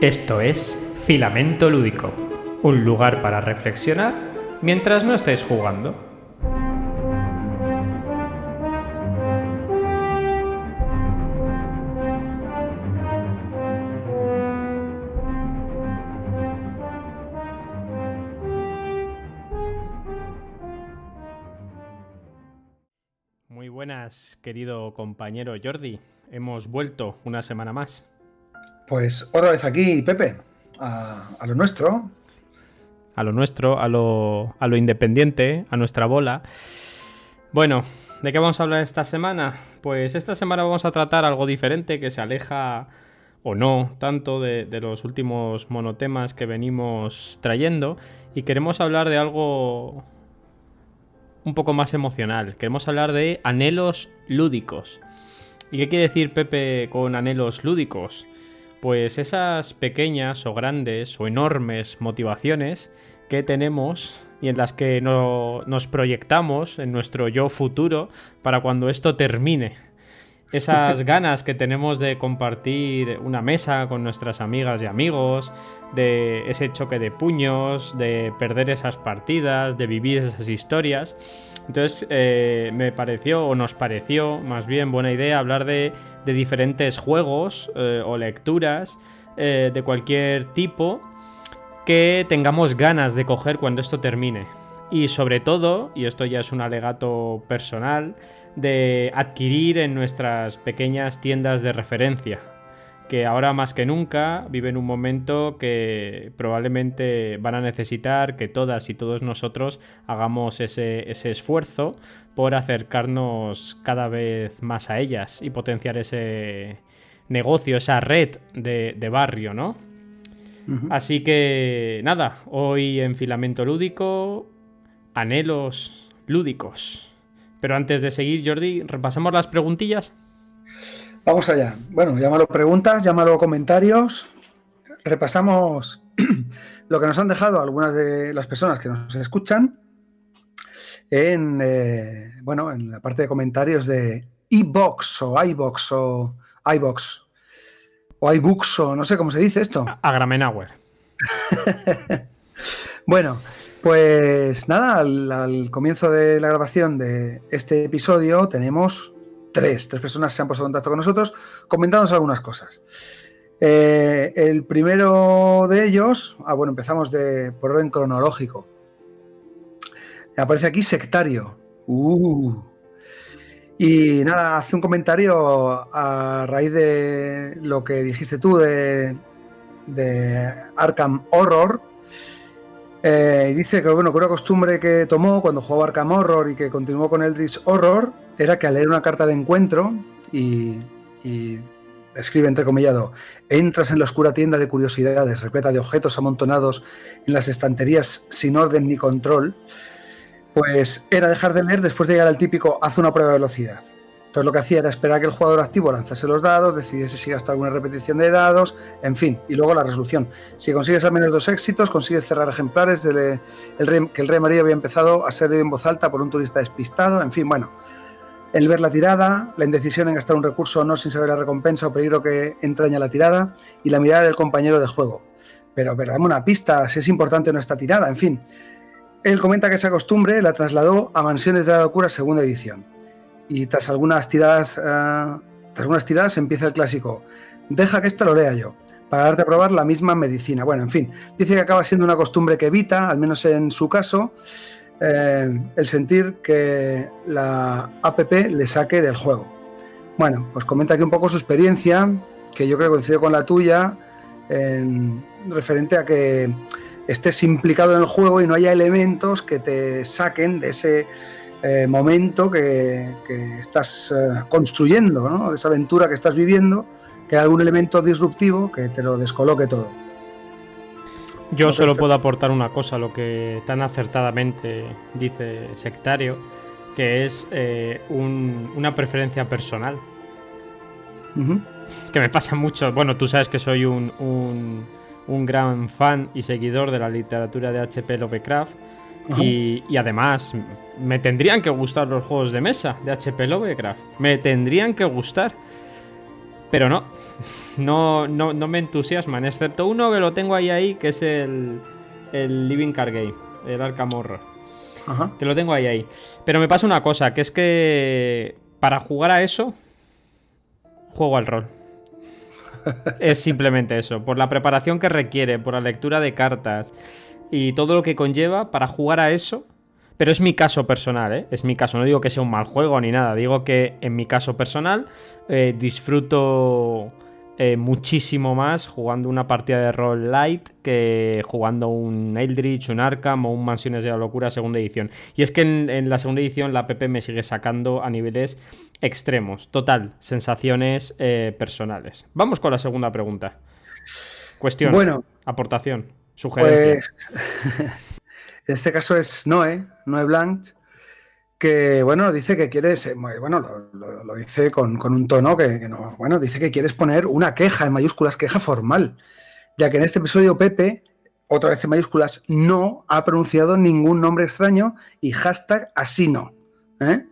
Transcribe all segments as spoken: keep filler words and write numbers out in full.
Esto es Filamento Lúdico, un lugar para reflexionar mientras no estáis jugando. Muy buenas, querido compañero Jordi. Hemos vuelto una semana más. Pues otra vez aquí, Pepe, a, a lo nuestro. A lo nuestro, a lo, a lo independiente, a nuestra bola. Bueno, ¿de qué vamos a hablar esta semana? Pues esta semana vamos a tratar algo diferente que se aleja, o no, tanto de, de los últimos monotemas que venimos trayendo. Y queremos hablar de algo un poco más emocional. Queremos hablar de anhelos lúdicos. ¿Y qué quiere decir Pepe con anhelos lúdicos? Pues esas pequeñas o grandes o enormes motivaciones que tenemos y en las que no, nos proyectamos en nuestro yo futuro para cuando esto termine. Esas ganas que tenemos de compartir una mesa con nuestras amigas y amigos, de ese choque de puños, de perder esas partidas, de vivir esas historias. Entonces eh, me pareció, o nos pareció más bien buena idea hablar de, de diferentes juegos eh, o lecturas eh, de cualquier tipo que tengamos ganas de coger cuando esto termine. Y sobre todo, y esto ya es un alegato personal, de adquirir en nuestras pequeñas tiendas de referencia, que ahora más que nunca viven un momento que probablemente van a necesitar que todas y todos nosotros hagamos ese, ese esfuerzo por acercarnos cada vez más a ellas y potenciar ese negocio, esa red de, de barrio, ¿no? Uh-huh. Así que nada, hoy en Filamento Lúdico, anhelos lúdicos. Pero antes de seguir, Jordi, ¿repasamos las preguntillas? Vamos allá. Bueno, llámalo preguntas, llámalo comentarios. Repasamos lo que nos han dejado algunas de las personas que nos escuchan en, eh, bueno, en la parte de comentarios de iVoox o iVoox o iVoox o iBooks o no sé cómo se dice esto. Agramenauer. Bueno, pues nada, al, al comienzo de la grabación de este episodio tenemos... Tres, tres personas se han puesto en contacto con nosotros comentándonos algunas cosas. Eh, el primero de ellos, ah bueno, empezamos de, por orden cronológico. Aparece aquí Sectario. Uh. Y nada, hace un comentario a raíz de lo que dijiste tú de, de Arkham Horror. Eh, dice que bueno, que una costumbre que tomó cuando jugó Arkham Horror y que continuó con Eldritch Horror era que al leer una carta de encuentro y, y escribe entrecomillado: entras en la oscura tienda de curiosidades repleta de objetos amontonados en las estanterías sin orden ni control, pues era dejar de leer después de llegar al típico haz una prueba de velocidad. Entonces lo que hacía era esperar a que el jugador activo lanzase los dados, decidiese si gasta alguna repetición de dados, en fin, y luego la resolución. Si consigues al menos dos éxitos, consigues cerrar ejemplares del, el rey, que el Rey María había empezado a ser leído en voz alta por un turista despistado, en fin, bueno. El ver la tirada, la indecisión en gastar un recurso o no sin saber la recompensa o peligro que entraña la tirada y la mirada del compañero de juego. Pero, pero dame una pista, si es importante o no esta tirada, en fin. Él comenta que esa costumbre la trasladó a Mansiones de la Locura segunda edición. Y tras algunas tiradas, uh, tras algunas tiradas empieza el clásico: deja que esto lo lea yo, para darte a probar la misma medicina. Bueno, en fin, dice que acaba siendo una costumbre que evita, al menos en su caso, eh, el sentir que la app le saque del juego. Bueno, pues comenta aquí un poco su experiencia, que yo creo que coincidió con la tuya, en, referente a que estés implicado en el juego y no haya elementos que te saquen de ese... Eh, momento que, que estás eh, construyendo, ¿no? De esa aventura que estás viviendo, que hay algún elemento disruptivo que te lo descoloque todo. Yo no solo creo. Puedo aportar una cosa a lo que tan acertadamente dice Sectario, que es eh, un, una preferencia personal. Uh-huh. Que me pasa mucho. Bueno, tú sabes que soy un, un, un gran fan y seguidor de la literatura de H P Lovecraft. Y, y además, me tendrían que gustar los juegos de mesa de H P Lovecraft. Me tendrían que gustar. Pero no, no, no, no me entusiasman, excepto uno que lo tengo ahí ahí, que es el, el Living Card Game, el Arcamorro. Ajá. Que lo tengo ahí ahí. Pero me pasa una cosa, que es que para jugar a eso, juego al rol. Es simplemente eso, por la preparación que requiere, por la lectura de cartas y todo lo que conlleva para jugar a eso. Pero es mi caso personal, ¿eh? Es mi caso, no digo que sea un mal juego ni nada, digo que en mi caso personal eh, disfruto eh, muchísimo más jugando una partida de rol light que jugando un Eldritch, un Arkham o un Mansiones de la Locura segunda edición. Y es que en, en la segunda edición la P P me sigue sacando a niveles extremos. Total, sensaciones eh, personales. Vamos con la segunda pregunta. Cuestión, bueno, aportación, sugerencia. Pues... En este caso es Noé, Noé Blanc, que, bueno, dice que quieres, bueno, lo, lo, lo dice con, con un tono que, que no, bueno, dice que quieres poner una queja en mayúsculas, queja formal, ya que en este episodio Pepe, otra vez en mayúsculas, no ha pronunciado ningún nombre extraño y hashtag así no. ¿eh?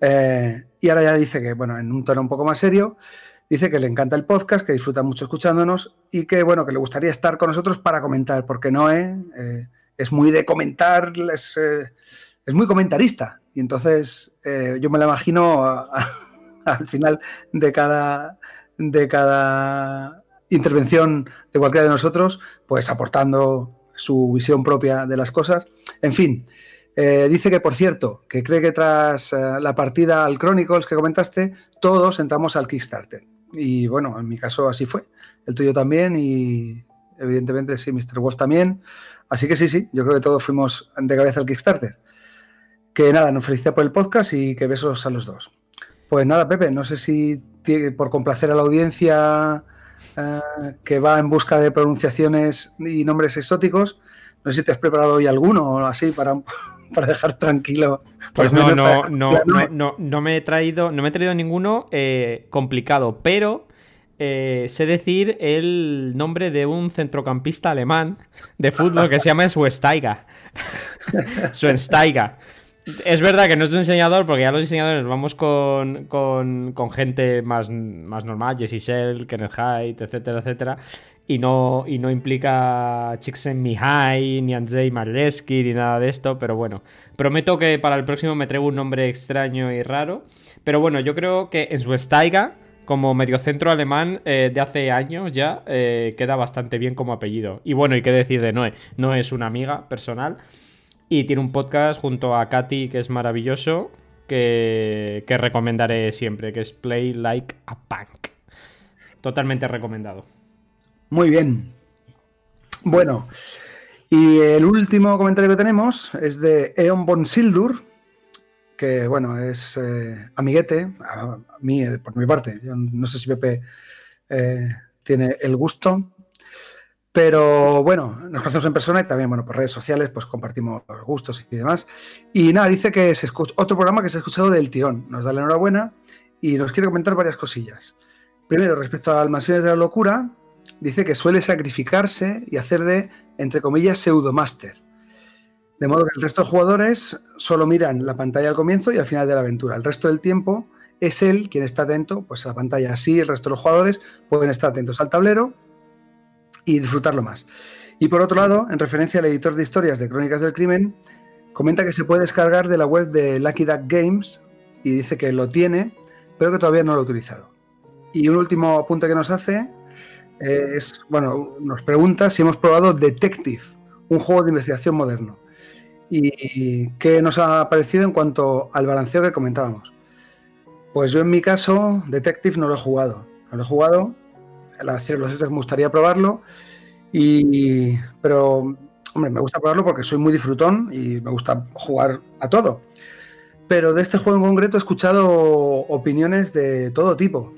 Eh, y ahora ya dice que, bueno, en un tono un poco más serio, dice que le encanta el podcast, que disfruta mucho escuchándonos y que, bueno, que le gustaría estar con nosotros para comentar, porque Noé... Eh, es muy de comentar, es, eh, es muy comentarista. Y entonces eh, yo me la imagino a, a, al final de cada, de cada intervención de cualquiera de nosotros, pues aportando su visión propia de las cosas. En fin, eh, dice que, por cierto, que cree que tras eh, la partida al Chronicles que comentaste, todos entramos al Kickstarter. Y bueno, en mi caso así fue, el tuyo también y... Evidentemente, sí, mister Wolf también. Así que sí, sí, yo creo que todos fuimos de cabeza al Kickstarter. Que nada, nos felicita por el podcast y que besos a los dos. Pues nada, Pepe, no sé si tiene, por complacer a la audiencia eh, que va en busca de pronunciaciones y nombres exóticos, no sé si te has preparado hoy alguno o así para... para dejar tranquilo. Pues no, no, no, no, no, no me he traído, no me he traído ninguno eh, complicado, pero... Eh, sé decir el nombre de un centrocampista alemán de fútbol que se llama Schweinsteiger. Schweinsteiger. Es verdad que no es un diseñador, porque ya los diseñadores vamos con, con, con gente más, más normal, Jesse Schell, Kenneth Haidt, etcétera, etcétera, y no, y no implica Csikszentmihalyi, ni Andrzej Marlewski, ni nada de esto, pero bueno, prometo que para el próximo me traigo un nombre extraño y raro, pero bueno, yo creo que en Schweinsteiger como mediocentro alemán eh, de hace años ya, eh, queda bastante bien como apellido. Y bueno, y qué decir de Noé. Noé es una amiga personal y tiene un podcast junto a Katy, que es maravilloso, que, que recomendaré siempre, que es Play Like a Punk. Totalmente recomendado. Muy bien. Bueno, y el último comentario que tenemos es de Eon von Sildur, que bueno, es eh, amiguete, a mí, por mi parte. Yo no sé si Pepe eh, tiene el gusto, pero bueno, nos conocemos en persona y también, bueno, por redes sociales, pues compartimos los gustos y demás. Y nada, dice que se escucha otro programa que se ha escuchado del tirón. Nos da la enhorabuena y nos quiere comentar varias cosillas. Primero, respecto a las Mansiones de la Locura, dice que suele sacrificarse y hacer de, entre comillas, pseudomáster. De modo que el resto de jugadores solo miran la pantalla al comienzo y al final de la aventura. El resto del tiempo es él quien está atento, pues a la pantalla sí, el resto de los jugadores pueden estar atentos al tablero y disfrutarlo más. Y por otro lado, en referencia al editor de historias de Crónicas del Crimen, comenta que se puede descargar de la web de Lucky Duck Games y dice que lo tiene, pero que todavía no lo ha utilizado. Y un último apunte que nos hace es, bueno, nos pregunta si hemos probado Detective, un juego de investigación moderno. ¿Y qué nos ha parecido en cuanto al balanceo que comentábamos? Pues yo en mi caso, Detective no lo he jugado. No lo he jugado, lo cierto es que me gustaría probarlo, y, pero hombre, me gusta probarlo porque soy muy disfrutón y me gusta jugar a todo. Pero de este juego en concreto he escuchado opiniones de todo tipo.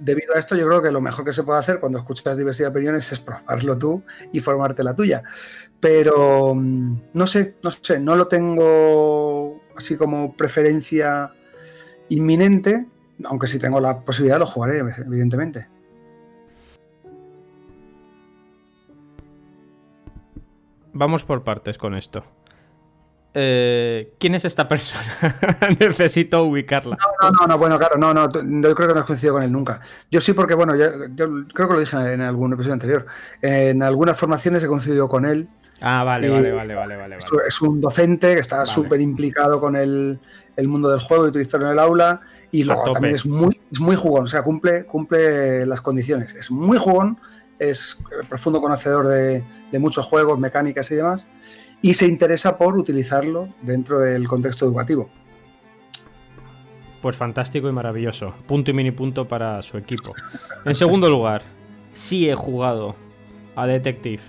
Debido a esto, yo creo que lo mejor que se puede hacer cuando escuchas diversidad de opiniones es probarlo tú y formarte la tuya. Pero no sé, no sé, no lo tengo así como preferencia inminente, aunque si tengo la posibilidad lo jugaré, evidentemente. Vamos por partes con esto. Eh, ¿quién es esta persona? Necesito ubicarla. No, no, no, bueno, claro, no, no, yo creo que no he coincidido con él nunca. Yo sí, porque bueno, yo, yo creo que lo dije en algún episodio anterior. En algunas formaciones he coincidido con él. Ah, vale, vale, vale, vale, vale. Es, vale. es un docente que está vale. súper implicado con el, el mundo del juego y tu historia en el aula. Y luego también es muy, es muy jugón, o sea, cumple, cumple las condiciones. Es muy jugón, es profundo conocedor de, de muchos juegos, mecánicas y demás. Y se interesa por utilizarlo dentro del contexto educativo. Pues fantástico y maravilloso. Punto y mini punto para su equipo. En segundo lugar, sí he jugado a Detective.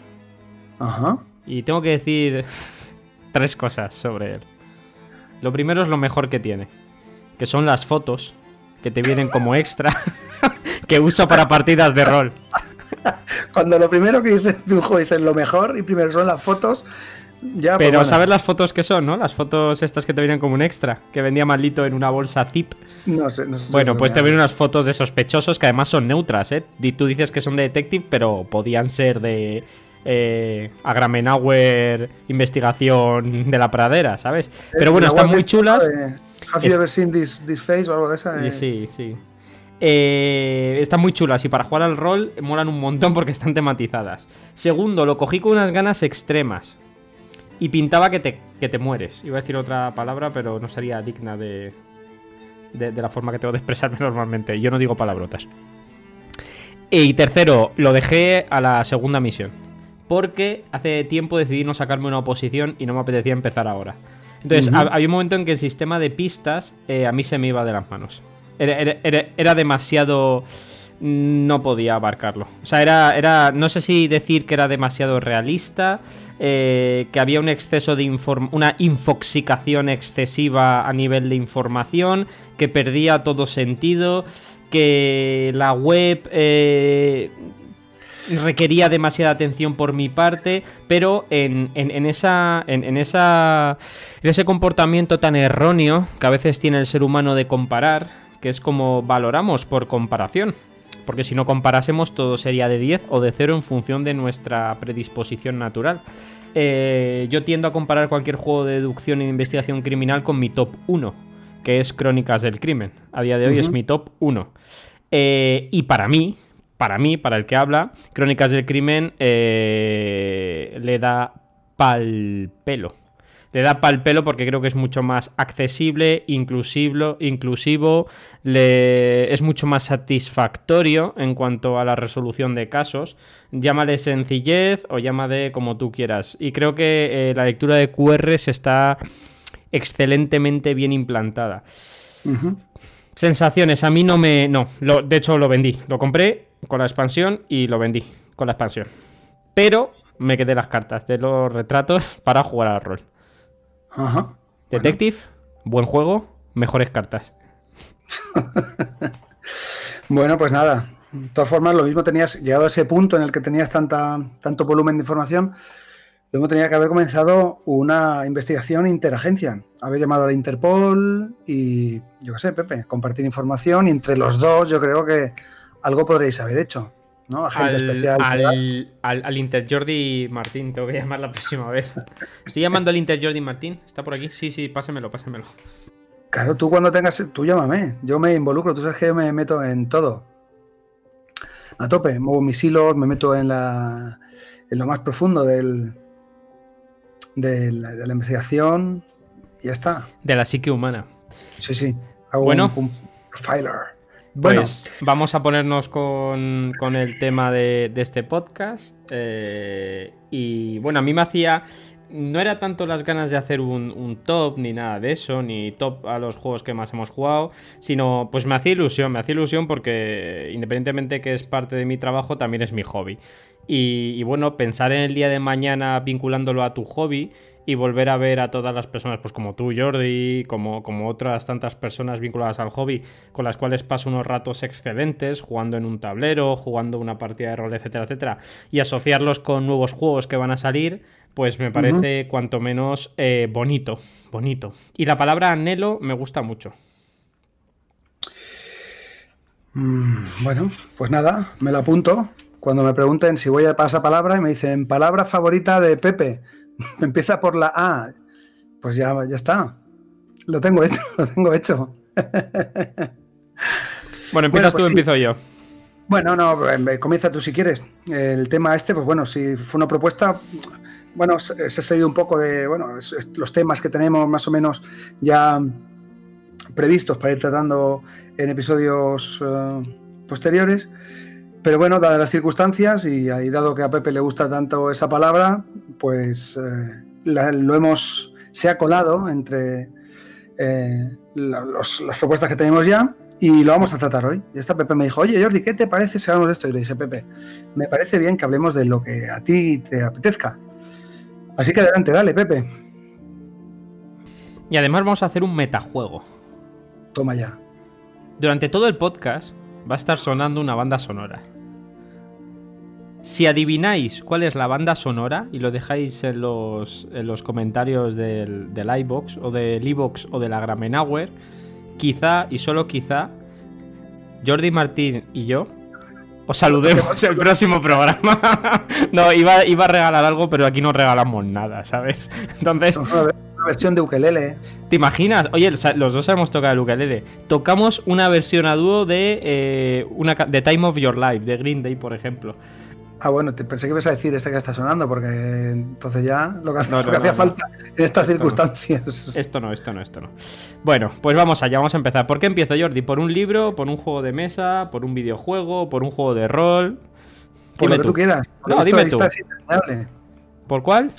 Ajá. Y tengo que decir tres cosas sobre él. Lo primero es lo mejor que tiene, que son las fotos que te vienen como extra que uso para partidas de rol. Cuando lo primero que dices de un juego dices lo mejor y primero son las fotos. Ya, pero bueno, sabes las fotos que son, ¿no? Las fotos estas que te vienen como un extra, que vendía Maldito en una bolsa zip. No sé, no sé. Bueno, pues te vienen unas fotos de sospechosos que además son neutras, ¿eh? Y tú dices que son de Detective, pero podían ser de eh, Agramenauer, investigación de la pradera, ¿sabes? Pero bueno, están muy chulas. De, ¿Have you ever seen this, this face o algo de esa? Eh? Sí, sí. Eh, están muy chulas y para jugar al rol molan un montón porque están tematizadas. Segundo, lo cogí con unas ganas extremas. Y pintaba que te, que te mueres. Iba a decir otra palabra, pero no sería digna de, de, de la forma que tengo de expresarme normalmente. Yo no digo palabrotas. Y tercero, lo dejé a la segunda misión. Porque hace tiempo decidí no sacarme una oposición y no me apetecía empezar ahora. Entonces, uh-huh. había un momento en que el sistema de pistas eh, a mí se me iba de las manos. Era, era, era, era demasiado... No podía abarcarlo. O sea, era, era. No sé si decir que era demasiado realista. Eh, que había un exceso de inform- una infoxicación excesiva a nivel de información. Que perdía todo sentido. Que la web. Eh, requería demasiada atención por mi parte, pero en, en, en esa en, en esa en ese comportamiento tan erróneo que a veces tiene el ser humano de comparar, que es como valoramos por comparación, porque si no comparásemos todo sería de diez o de cero en función de nuestra predisposición natural. Eh, yo tiendo a comparar cualquier juego de deducción e investigación criminal con mi top uno, que es Crónicas del Crimen. A día de hoy uh-huh. es mi top uno. Eh, y para mí, para mí, para el que habla, Crónicas del Crimen eh, le da pal pelo. Le da pal pelo porque creo que es mucho más accesible, inclusivo, inclusivo le... es mucho más satisfactorio en cuanto a la resolución de casos. Llámale sencillez o llámale como tú quieras. Y creo que eh, la lectura de Q Rs está excelentemente bien implantada. Uh-huh. Sensaciones, a mí no me... No, lo, de hecho lo vendí. Lo compré con la expansión y lo vendí con la expansión. Pero me quedé las cartas de los retratos para jugar al rol. Ajá. Detective, bueno. Buen juego, mejores cartas. Bueno, pues nada. De todas formas, lo mismo tenías, llegado a ese punto en el que tenías tanta, tanto volumen de información, lo mismo tenía que haber comenzado una investigación interagencia. Haber llamado a la Interpol y, yo qué sé, Pepe, compartir información y entre los dos yo creo que algo podréis haber hecho, ¿no? Agente al, especial. Al, al, al Interjordi Martín, tengo que llamar la próxima vez. Estoy llamando al Interjordi Martín, ¿está por aquí? Sí, sí, pásamelo, pásamelo. Claro, tú cuando tengas, tú llámame, yo me involucro, tú sabes que yo me meto en todo. A tope, muevo mis hilos, me meto en la en lo más profundo del de la, de la investigación y ya está. De la psique humana. Sí, sí, hago bueno. un, un profiler. Bueno, pues vamos a ponernos con, con el tema de, de este podcast. Eh, y bueno, a mí me hacía... No era tanto las ganas de hacer un, un top ni nada de eso, ni top a los juegos que más hemos jugado, sino pues me hacía ilusión, me hacía ilusión porque independientemente que es parte de mi trabajo, también es mi hobby. Y, y bueno, pensar en el día de mañana vinculándolo a tu hobby y volver a ver a todas las personas, pues como tú, Jordi, como, como otras tantas personas vinculadas al hobby, con las cuales paso unos ratos excelentes, jugando en un tablero, jugando una partida de rol, etcétera, etcétera, y asociarlos con nuevos juegos que van a salir, pues me parece uh-huh. cuanto menos eh, bonito, bonito. Y la palabra anhelo me gusta mucho. Mm, bueno, pues nada, me la apunto. Cuando me pregunten si voy a pasar palabra y me dicen palabra favorita de Pepe, empieza por la A. pues ya, ya está. Lo tengo hecho, lo tengo hecho. Bueno, ¿empiezas bueno, pues tú o sí. empiezo yo? Bueno, no, comienza tú si quieres. El tema este, pues bueno, si fue una propuesta... Bueno, se ha seguido un poco de bueno, es, es, los temas que tenemos más o menos ya previstos para ir tratando en episodios uh, posteriores. Pero bueno, dadas las circunstancias y, y dado que a Pepe le gusta tanto esa palabra, pues eh, la, lo hemos, se ha colado entre eh, la, los, las propuestas que tenemos ya y lo vamos a tratar hoy. Y esta Pepe me dijo, oye Jordi, ¿qué te parece si hablamos de esto? Y le dije, Pepe, me parece bien que hablemos de lo que a ti te apetezca. Así que adelante, dale, Pepe. Y además vamos a hacer un metajuego. Toma ya. Durante todo el podcast va a estar sonando una banda sonora. Si adivináis cuál es la banda sonora y lo dejáis en los, en los comentarios del, del iVoox o del iVoox o de la Gramenauer, quizá y solo quizá Jordi Martín y yo os saludemos el próximo programa. No, iba, iba a regalar algo, pero aquí no regalamos nada, ¿sabes? Entonces... Una versión de ukelele. ¿Te imaginas? Oye, los dos sabemos tocar el ukelele. Tocamos una versión a dúo de eh, una de Time of Your Life, de Green Day, por ejemplo. Ah, bueno, te pensé que ibas a decir esta que está sonando, porque entonces ya lo que, no, lo no, que no, hacía no. falta en estas esto circunstancias. No. Esto no, esto no, esto no. Bueno, pues vamos allá, vamos a empezar. ¿Por qué empiezo, Jordi? ¿Por un libro? ¿Por un juego de mesa? ¿Por un videojuego? ¿Por un juego de rol? Por dime lo que tú, tú quieras. Por no, dime tú. ¿Por cuál?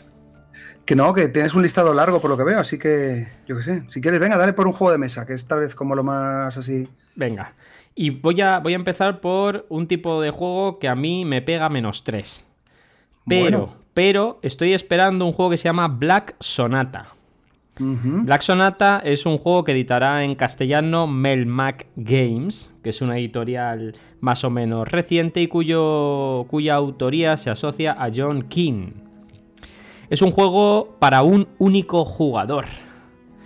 Que no, que tienes un listado largo por lo que veo, así que, yo qué sé. Si quieres, venga, dale por un juego de mesa, que es tal vez como lo más así... Venga. Y voy a, voy a empezar por un tipo de juego que a mí me pega menos tres. Pero, bueno. pero estoy esperando un juego que se llama Black Sonata. Uh-huh. Black Sonata es un juego que editará en castellano Melmac Games, que es una editorial más o menos reciente y cuyo, cuya autoría se asocia a John King. Es un juego para un único jugador.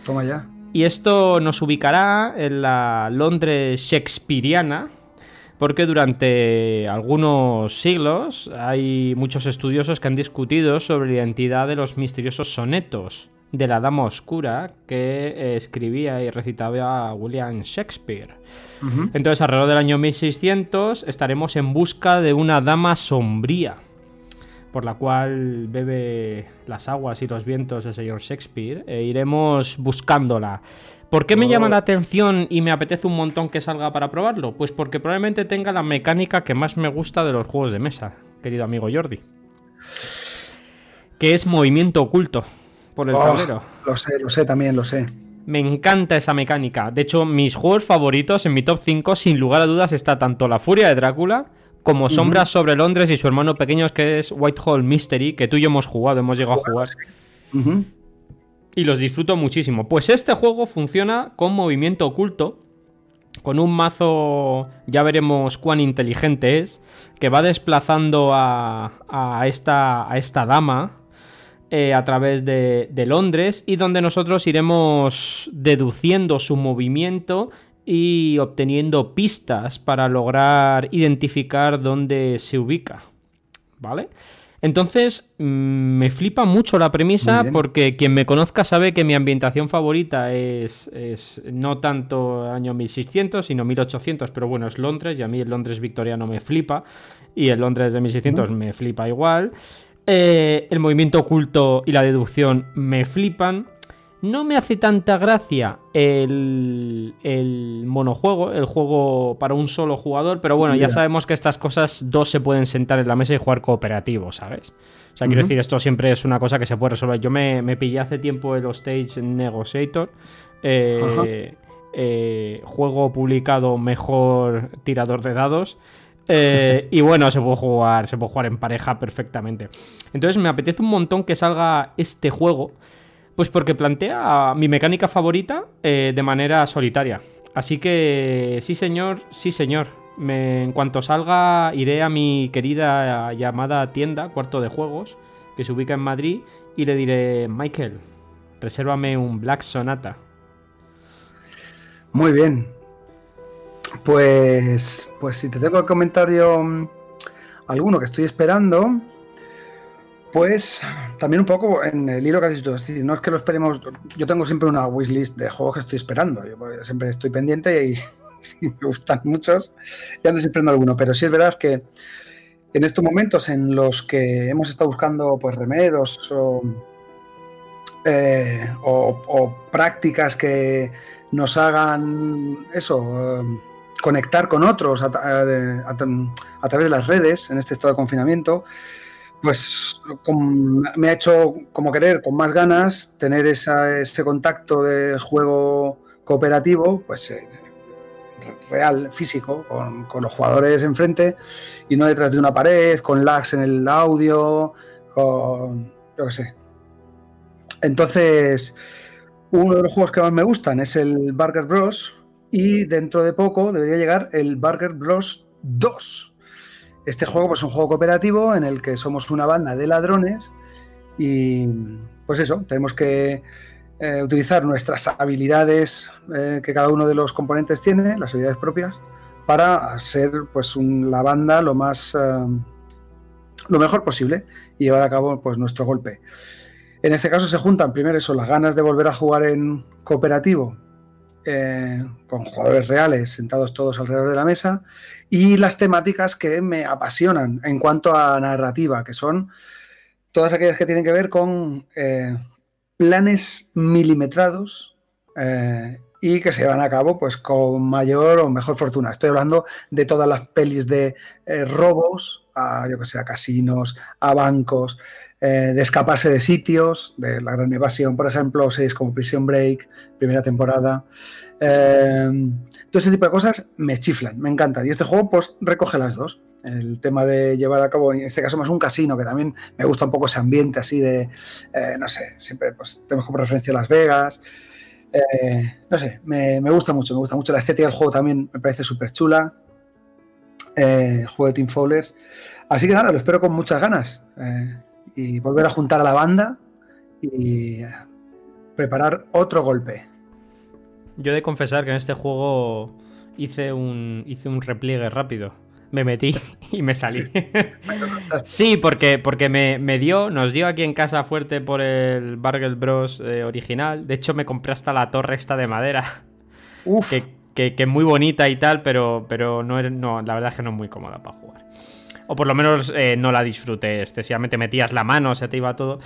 Toma ya. Y esto nos ubicará en la Londres shakespeariana, porque durante algunos siglos hay muchos estudiosos que han discutido sobre la identidad de los misteriosos sonetos de la Dama Oscura que escribía y recitaba William Shakespeare. Uh-huh. Entonces, alrededor del año mil seiscientos estaremos en busca de una dama sombría, por la cual bebe las aguas y los vientos el señor Shakespeare, e iremos buscándola. ¿Por qué me oh. llama la atención y me apetece un montón que salga para probarlo? Pues porque probablemente tenga la mecánica que más me gusta de los juegos de mesa, querido amigo Jordi, que es movimiento oculto por el oh, tablero. Lo sé, lo sé también, lo sé. Me encanta esa mecánica. De hecho, mis juegos favoritos en mi top cinco, sin lugar a dudas, está tanto La Furia de Drácula... Como Sombras uh-huh. sobre Londres y su hermano pequeño, que es Whitehall Mystery, que tú y yo hemos jugado, hemos llegado a jugar. Uh-huh. Y los disfruto muchísimo. Pues este juego funciona con movimiento oculto, con un mazo, ya veremos cuán inteligente es, que va desplazando a, a, esta, a esta dama eh, a través de, de Londres, y donde nosotros iremos deduciendo su movimiento y obteniendo pistas para lograr identificar dónde se ubica, ¿vale? Entonces, mmm, me flipa mucho la premisa, porque quien me conozca sabe que mi ambientación favorita es, es no tanto año mil seiscientos, sino mil ochocientos, pero bueno, es Londres, y a mí el Londres victoriano me flipa, y el Londres de mil seiscientos me flipa igual. Eh, el movimiento oculto y la deducción me flipan. No me hace tanta gracia el, el monojuego, el juego para un solo jugador, pero bueno, Mira. ya sabemos que estas cosas dos se pueden sentar en la mesa y jugar cooperativo, ¿sabes? O sea, uh-huh. quiero decir, esto siempre es una cosa que se puede resolver. Yo me, me pillé hace tiempo el Hostage Negotiator, eh, eh, juego publicado mejor tirador de dados. Eh, y bueno, se puede jugar, se puede jugar en pareja perfectamente. Entonces me apetece un montón que salga este juego. Pues porque plantea mi mecánica favorita eh, de manera solitaria. Así que sí señor, sí señor. Me, en cuanto salga iré a mi querida llamada tienda, Cuarto de Juegos, que se ubica en Madrid, y le diré, Michael, resérvame un Black Sonata. Muy bien. Pues, pues si te tengo el comentario alguno que estoy esperando... Pues también un poco en el hilo que has dicho, es decir, no es que lo esperemos, yo tengo siempre una wishlist de juegos que estoy esperando, yo siempre estoy pendiente y, y me gustan muchos y ando siempre en alguno, pero sí es verdad que en estos momentos en los que hemos estado buscando pues remedios o, eh, o, o prácticas que nos hagan eso, eh, conectar con otros a, a, a, a través de las redes en este estado de confinamiento, pues con, me ha hecho como querer con más ganas tener esa, ese contacto de juego cooperativo, pues eh, real, físico, con, con los jugadores enfrente y no detrás de una pared, con lags en el audio, con yo qué sé. Entonces, uno de los juegos que más me gustan es el Burger Bros y dentro de poco debería llegar el Burger Bros dos. Este juego pues, es un juego cooperativo en el que somos una banda de ladrones y pues eso, tenemos que eh, utilizar nuestras habilidades eh, que cada uno de los componentes tiene, las habilidades propias, para hacer pues, un, la banda lo más eh, lo mejor posible y llevar a cabo pues, nuestro golpe. En este caso se juntan primero eso, las ganas de volver a jugar en cooperativo, Eh, con jugadores reales sentados todos alrededor de la mesa y las temáticas que me apasionan en cuanto a narrativa, que son todas aquellas que tienen que ver con eh, planes milimetrados eh, y que se llevan a cabo pues, con mayor o mejor fortuna. Estoy hablando de todas las pelis de eh, robos a, yo que sé, a casinos, a bancos, Eh, de escaparse de sitios, de La Gran Evasión, por ejemplo, series como Prison Break, primera temporada. Eh, todo ese tipo de cosas me chiflan, me encantan. Y este juego pues recoge las dos. El tema de llevar a cabo, en este caso más un casino, que también me gusta un poco ese ambiente así de, eh, no sé, siempre pues tenemos como referencia a Las Vegas. Eh, no sé, me, me gusta mucho, me gusta mucho. La estética del juego también me parece súper chula. Eh, el juego de Tim Fowlers. Así que nada, lo espero con muchas ganas. Eh, y volver a juntar a la banda y preparar otro golpe. Yo he de confesar que en este juego hice un, hice un repliegue rápido. Me metí y me salí. Sí, sí porque, porque me, me dio, nos dio aquí en casa fuerte por el Burger Bros eh, original. De hecho, me compré hasta la torre esta de madera. Uf. Que, que, que es muy bonita y tal, pero, pero no, no, la verdad es que no es muy cómoda para jugar. O por lo menos eh, no la disfruté excesivamente, metías la mano, se te iba todo.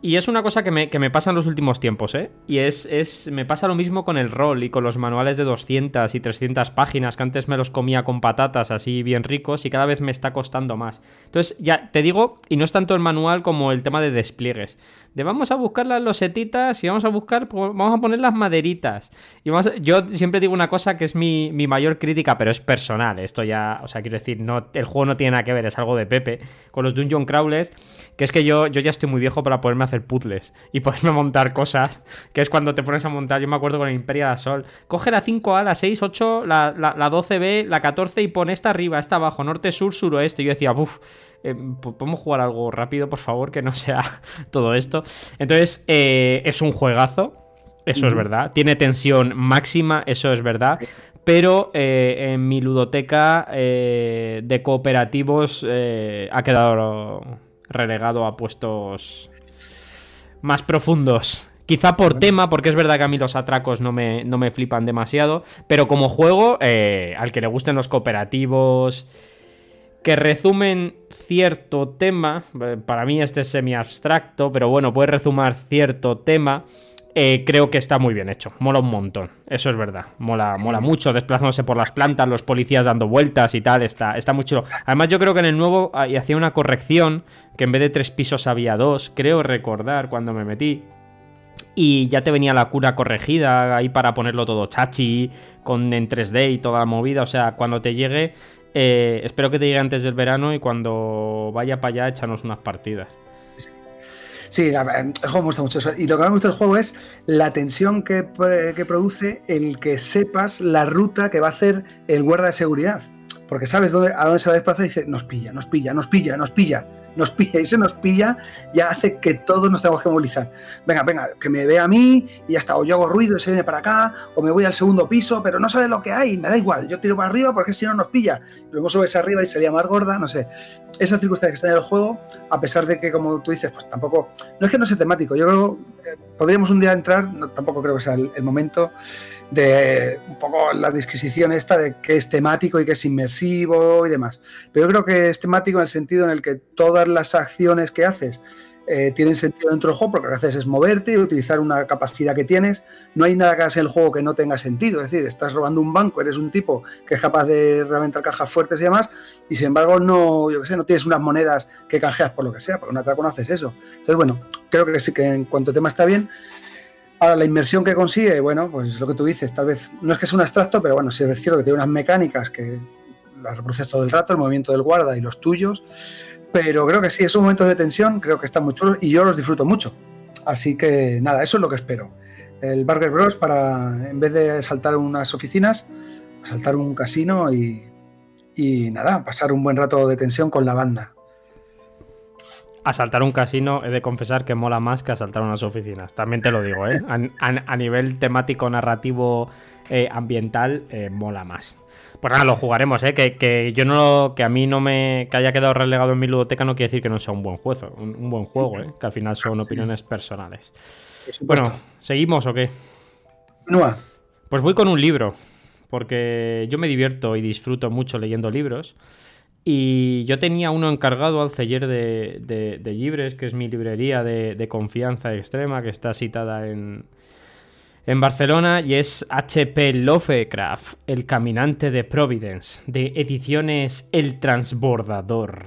Y es una cosa que me, que me pasa en los últimos tiempos, ¿eh? Y es, es me pasa lo mismo con el rol y con los manuales de doscientas y trescientas páginas, que antes me los comía con patatas así bien ricos y cada vez me está costando más. Entonces, ya te digo, y no es tanto el manual como el tema de despliegues. De vamos a buscar las losetitas y vamos a buscar, pues, vamos a poner las maderitas. Y vamos a, yo siempre digo una cosa que es mi, mi mayor crítica, pero es personal. Esto ya, o sea, quiero decir, no, el juego no tiene nada que ver, es algo de Pepe. Con los Dungeon Crawlers, que es que yo, yo ya estoy muy viejo para ponerme a hacer puzzles y ponerme a montar cosas, que es cuando te pones a montar. Yo me acuerdo con el Imperia del Sol, coge la cinco A, la seis, ocho, la, la, la doce B, la catorce y pon esta arriba, esta abajo, norte, sur, suroeste. Yo decía, uff, eh, ¿podemos jugar algo rápido, por favor, que no sea todo esto? Entonces, eh, es un juegazo, eso es verdad, tiene tensión máxima, eso es verdad, pero eh, en mi ludoteca eh, de cooperativos eh, ha quedado relegado a puestos más profundos, quizá por tema, porque es verdad que a mí los atracos no me, no me flipan demasiado, pero como juego, eh, al que le gusten los cooperativos que resumen cierto tema, para mí este es semi-abstracto, pero bueno, puede resumar cierto tema, eh, creo que está muy bien hecho, mola un montón, eso es verdad, mola, sí. mola mucho, desplazándose por las plantas, los policías dando vueltas y tal, está, está muy chulo. Además yo creo que en el nuevo, y hacía una corrección, que en vez de tres pisos había dos, creo recordar cuando me metí, y ya te venía la cura corregida ahí para ponerlo todo chachi, con en tres D y toda la movida. O sea, cuando te llegue, eh, espero que te llegue antes del verano y cuando vaya para allá échanos unas partidas. Sí, el juego me gusta mucho eso. Y lo que más me gusta del juego es la tensión que, que produce el que sepas la ruta que va a hacer el guarda de seguridad. porque sabes dónde, a dónde se va a desplazar y dice, nos pilla, nos pilla, nos pilla, nos pilla, nos pilla, y se nos pilla, ya hace que todos nos tengamos que movilizar. Venga, venga, que me vea a mí y ya está, o yo hago ruido y se viene para acá, o me voy al segundo piso, pero no sabe lo que hay, me da igual, yo tiro para arriba porque si no nos pilla. Luego subes arriba y sería más gorda, no sé. Esas circunstancias que están en el juego, a pesar de que, como tú dices, pues tampoco, no es que no sea temático, yo creo que eh, podríamos un día entrar, no, tampoco creo que sea el, el momento, de un poco la disquisición esta de que es temático y que es inmersivo y demás. Pero yo creo que es temático en el sentido en el que todas las acciones que haces eh, tienen sentido dentro del juego, porque lo que haces es moverte y utilizar una capacidad que tienes. No hay nada que hagas en el juego que no tenga sentido. Es decir, estás robando un banco, eres un tipo que es capaz de reventar cajas fuertes y demás, y sin embargo no, yo qué sé, no tienes unas monedas que canjeas por lo que sea, porque en un atraco no haces eso. Entonces, bueno, creo que sí que en cuanto al tema está bien. Ahora, la inmersión que consigue, bueno, pues lo que tú dices, tal vez, no es que sea un abstracto, pero bueno, sí es cierto que tiene unas mecánicas que las reproduces todo el rato, el movimiento del guarda y los tuyos, pero creo que sí, esos momentos de tensión creo que están muy chulos y yo los disfruto mucho. Así que, nada, eso es lo que espero. El Burger Bros para, en vez de asaltar unas oficinas, asaltar un casino y, y nada, pasar un buen rato de tensión con la banda. Asaltar un casino, he de confesar que mola más que asaltar unas oficinas. También te lo digo, ¿eh? A, a, a nivel temático, narrativo, eh, ambiental, eh, mola más. Pues nada, lo jugaremos, ¿eh? Que, que yo no, que a mí no me, que haya quedado relegado en mi ludoteca no quiere decir que no sea un buen juego, un, un buen juego, ¿eh? Que al final son opiniones personales. Bueno, ¿seguimos o qué? No. Pues voy con un libro, porque yo me divierto y disfruto mucho leyendo libros. Y yo tenía uno encargado al celler de, de, de Llibres, que es mi librería de, de confianza extrema, que está situada en, en Barcelona, y es H P Lovecraft, El Caminante de Providence, de ediciones El Transbordador.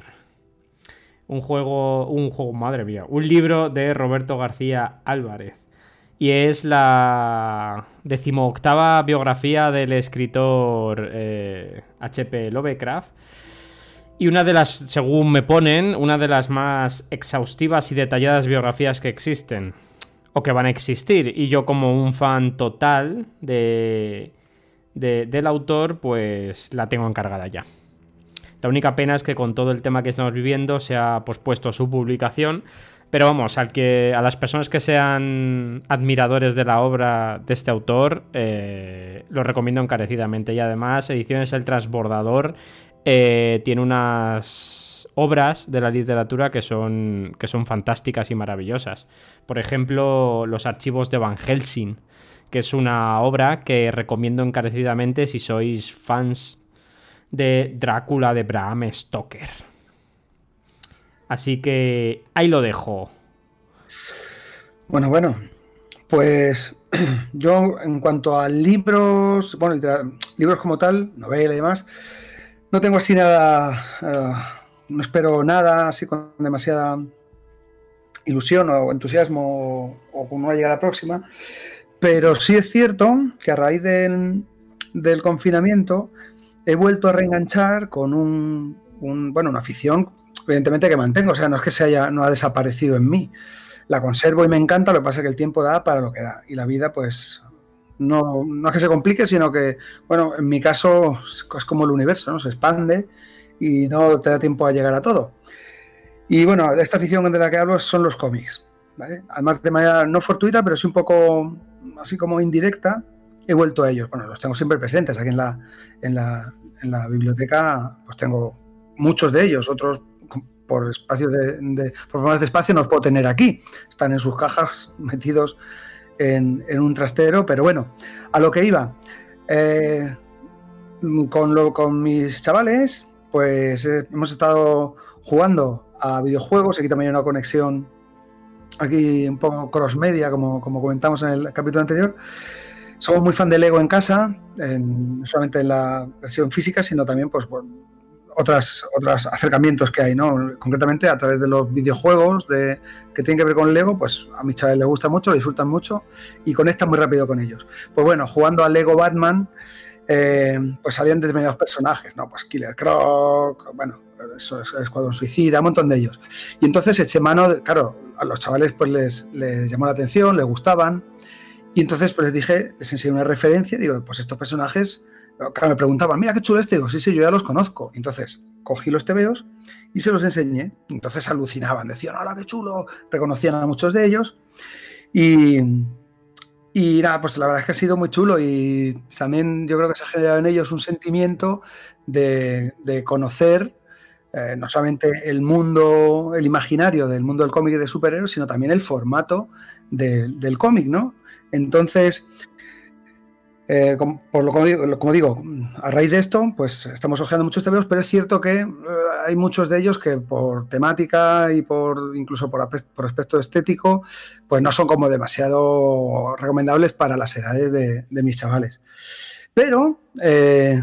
Un juego, un juego, madre mía, un libro de Roberto García Álvarez. Y es la decimoctava biografía del escritor eh, H P Lovecraft. Y una de las, según me ponen, una de las más exhaustivas y detalladas biografías que existen. O que van a existir. Y yo, como un fan total de, de, del autor, pues la tengo encargada ya. La única pena es que con todo el tema que estamos viviendo se ha pospuesto su publicación. Pero vamos, al que, a las personas que sean admiradores de la obra de este autor, eh, lo recomiendo encarecidamente. Y además, ediciones El Transbordador... Eh, tiene unas obras de la literatura que son, que son fantásticas y maravillosas. Por ejemplo, Los Archivos de Van Helsing, que es una obra que recomiendo encarecidamente si sois fans de Drácula de Bram Stoker. Así que ahí lo dejo. Bueno, bueno, pues yo en cuanto a libros, bueno, liter- libros como tal, novela y demás... No tengo así nada, uh, no espero nada así con demasiada ilusión o entusiasmo o, o con una llegada próxima, pero sí es cierto que a raíz del, del confinamiento he vuelto a reenganchar con un, un, bueno, una afición evidentemente que mantengo, o sea, no es que se haya, no ha desaparecido en mí, la conservo y me encanta, lo que pasa es que el tiempo da para lo que da y la vida pues... No, no es que se complique, sino que, bueno, en mi caso es como el universo, ¿no? Se expande y no te da tiempo a llegar a todo. Y bueno, esta afición de la que hablo son los cómics, ¿vale? Además, de manera no fortuita, pero sí un poco así como indirecta, he vuelto a ellos. Bueno, los tengo siempre presentes aquí en la, en la, en la biblioteca, pues tengo muchos de ellos, otros... por espacios de, de, por problemas de espacio no los puedo tener aquí, están en sus cajas metidos... En, en un trastero, pero bueno, a lo que iba, eh, con, lo, con mis chavales, pues eh, hemos estado jugando a videojuegos, aquí también hay una conexión, aquí un poco cross-media, como, como comentamos en el capítulo anterior, somos muy fan de Lego en casa, en, no solamente en la versión física, sino también, pues, por otras, otros acercamientos que hay, ¿no? Concretamente a través de los videojuegos de, que tienen que ver con Lego, pues a mis chavales les gusta mucho, disfrutan mucho y conectan muy rápido con ellos. Pues bueno, jugando a Lego Batman, eh, pues salían determinados personajes, ¿no? Pues Killer Croc, bueno, eso es, Escuadrón Suicida, un montón de ellos. Y entonces eché mano, de, claro, a los chavales pues les, les llamó la atención, les gustaban y entonces pues les dije, les enseñé una referencia, digo, pues estos personajes... claro, me preguntaban, mira qué chulo este, digo, sí, sí, yo ya los conozco. Entonces cogí los tebeos y se los enseñé, entonces alucinaban, decían, hola, qué chulo, reconocían a muchos de ellos y, y nada, pues la verdad es que ha sido muy chulo y también yo creo que se ha generado en ellos un sentimiento de, de conocer eh, no solamente el mundo, el imaginario del mundo del cómic y de superhéroes, sino también el formato de, del cómic, ¿no? Entonces... Eh, como, por lo, como, digo, como digo, a raíz de esto, pues estamos hojeando muchos tebeos, pero es cierto que eh, hay muchos de ellos que por temática y por incluso por, por aspecto estético, pues no son como demasiado recomendables para las edades de, de mis chavales. Pero, eh,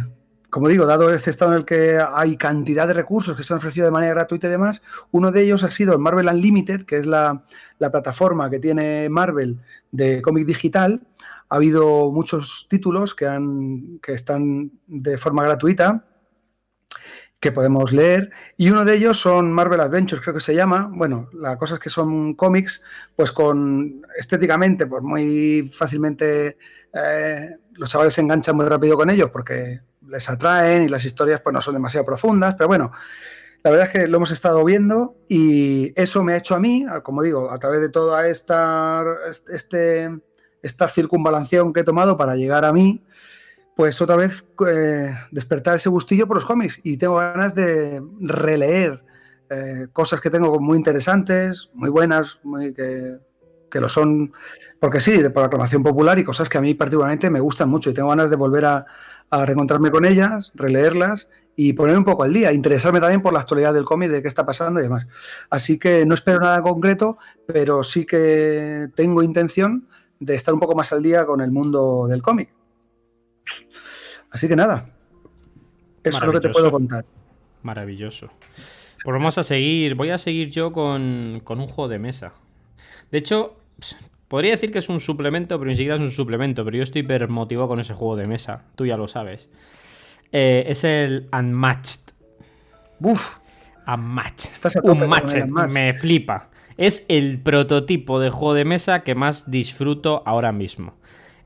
como digo, dado este estado en el que hay cantidad de recursos que se han ofrecido de manera gratuita y demás, uno de ellos ha sido el Marvel Unlimited, que es la, la plataforma que tiene Marvel de cómic digital. Ha habido muchos títulos que, han, que están de forma gratuita, que podemos leer, y uno de ellos son Marvel Adventures, creo que se llama. Bueno, la cosa es que son cómics, pues con estéticamente, pues muy fácilmente eh, los chavales se enganchan muy rápido con ellos porque les atraen y las historias pues no son demasiado profundas, pero bueno, la verdad es que lo hemos estado viendo y eso me ha hecho a mí, como digo, a través de toda esta... este esta circunvalación que he tomado para llegar a mí, pues otra vez eh, despertar ese gustillo por los cómics y tengo ganas de releer eh, cosas que tengo muy interesantes, muy buenas, muy que, que lo son, porque sí, de, por aclamación popular y cosas que a mí particularmente me gustan mucho y tengo ganas de volver a, a reencontrarme con ellas, releerlas y ponerme un poco al día, interesarme también por la actualidad del cómic, de qué está pasando y demás. Así que no espero nada concreto, pero sí que tengo intención de estar un poco más al día con el mundo del cómic. Así que nada, eso es lo que te puedo contar. Maravilloso. Pues vamos a seguir, voy a seguir yo con, con un juego de mesa. De hecho, podría decir que es un suplemento, pero ni siquiera es un suplemento, pero yo estoy hiper motivado con ese juego de mesa, tú ya lo sabes. Eh, es el Unmatched. Uf, Unmatched. Estás a tope Unmatched. Unmatched, me flipa. Es el prototipo de juego de mesa que más disfruto ahora mismo.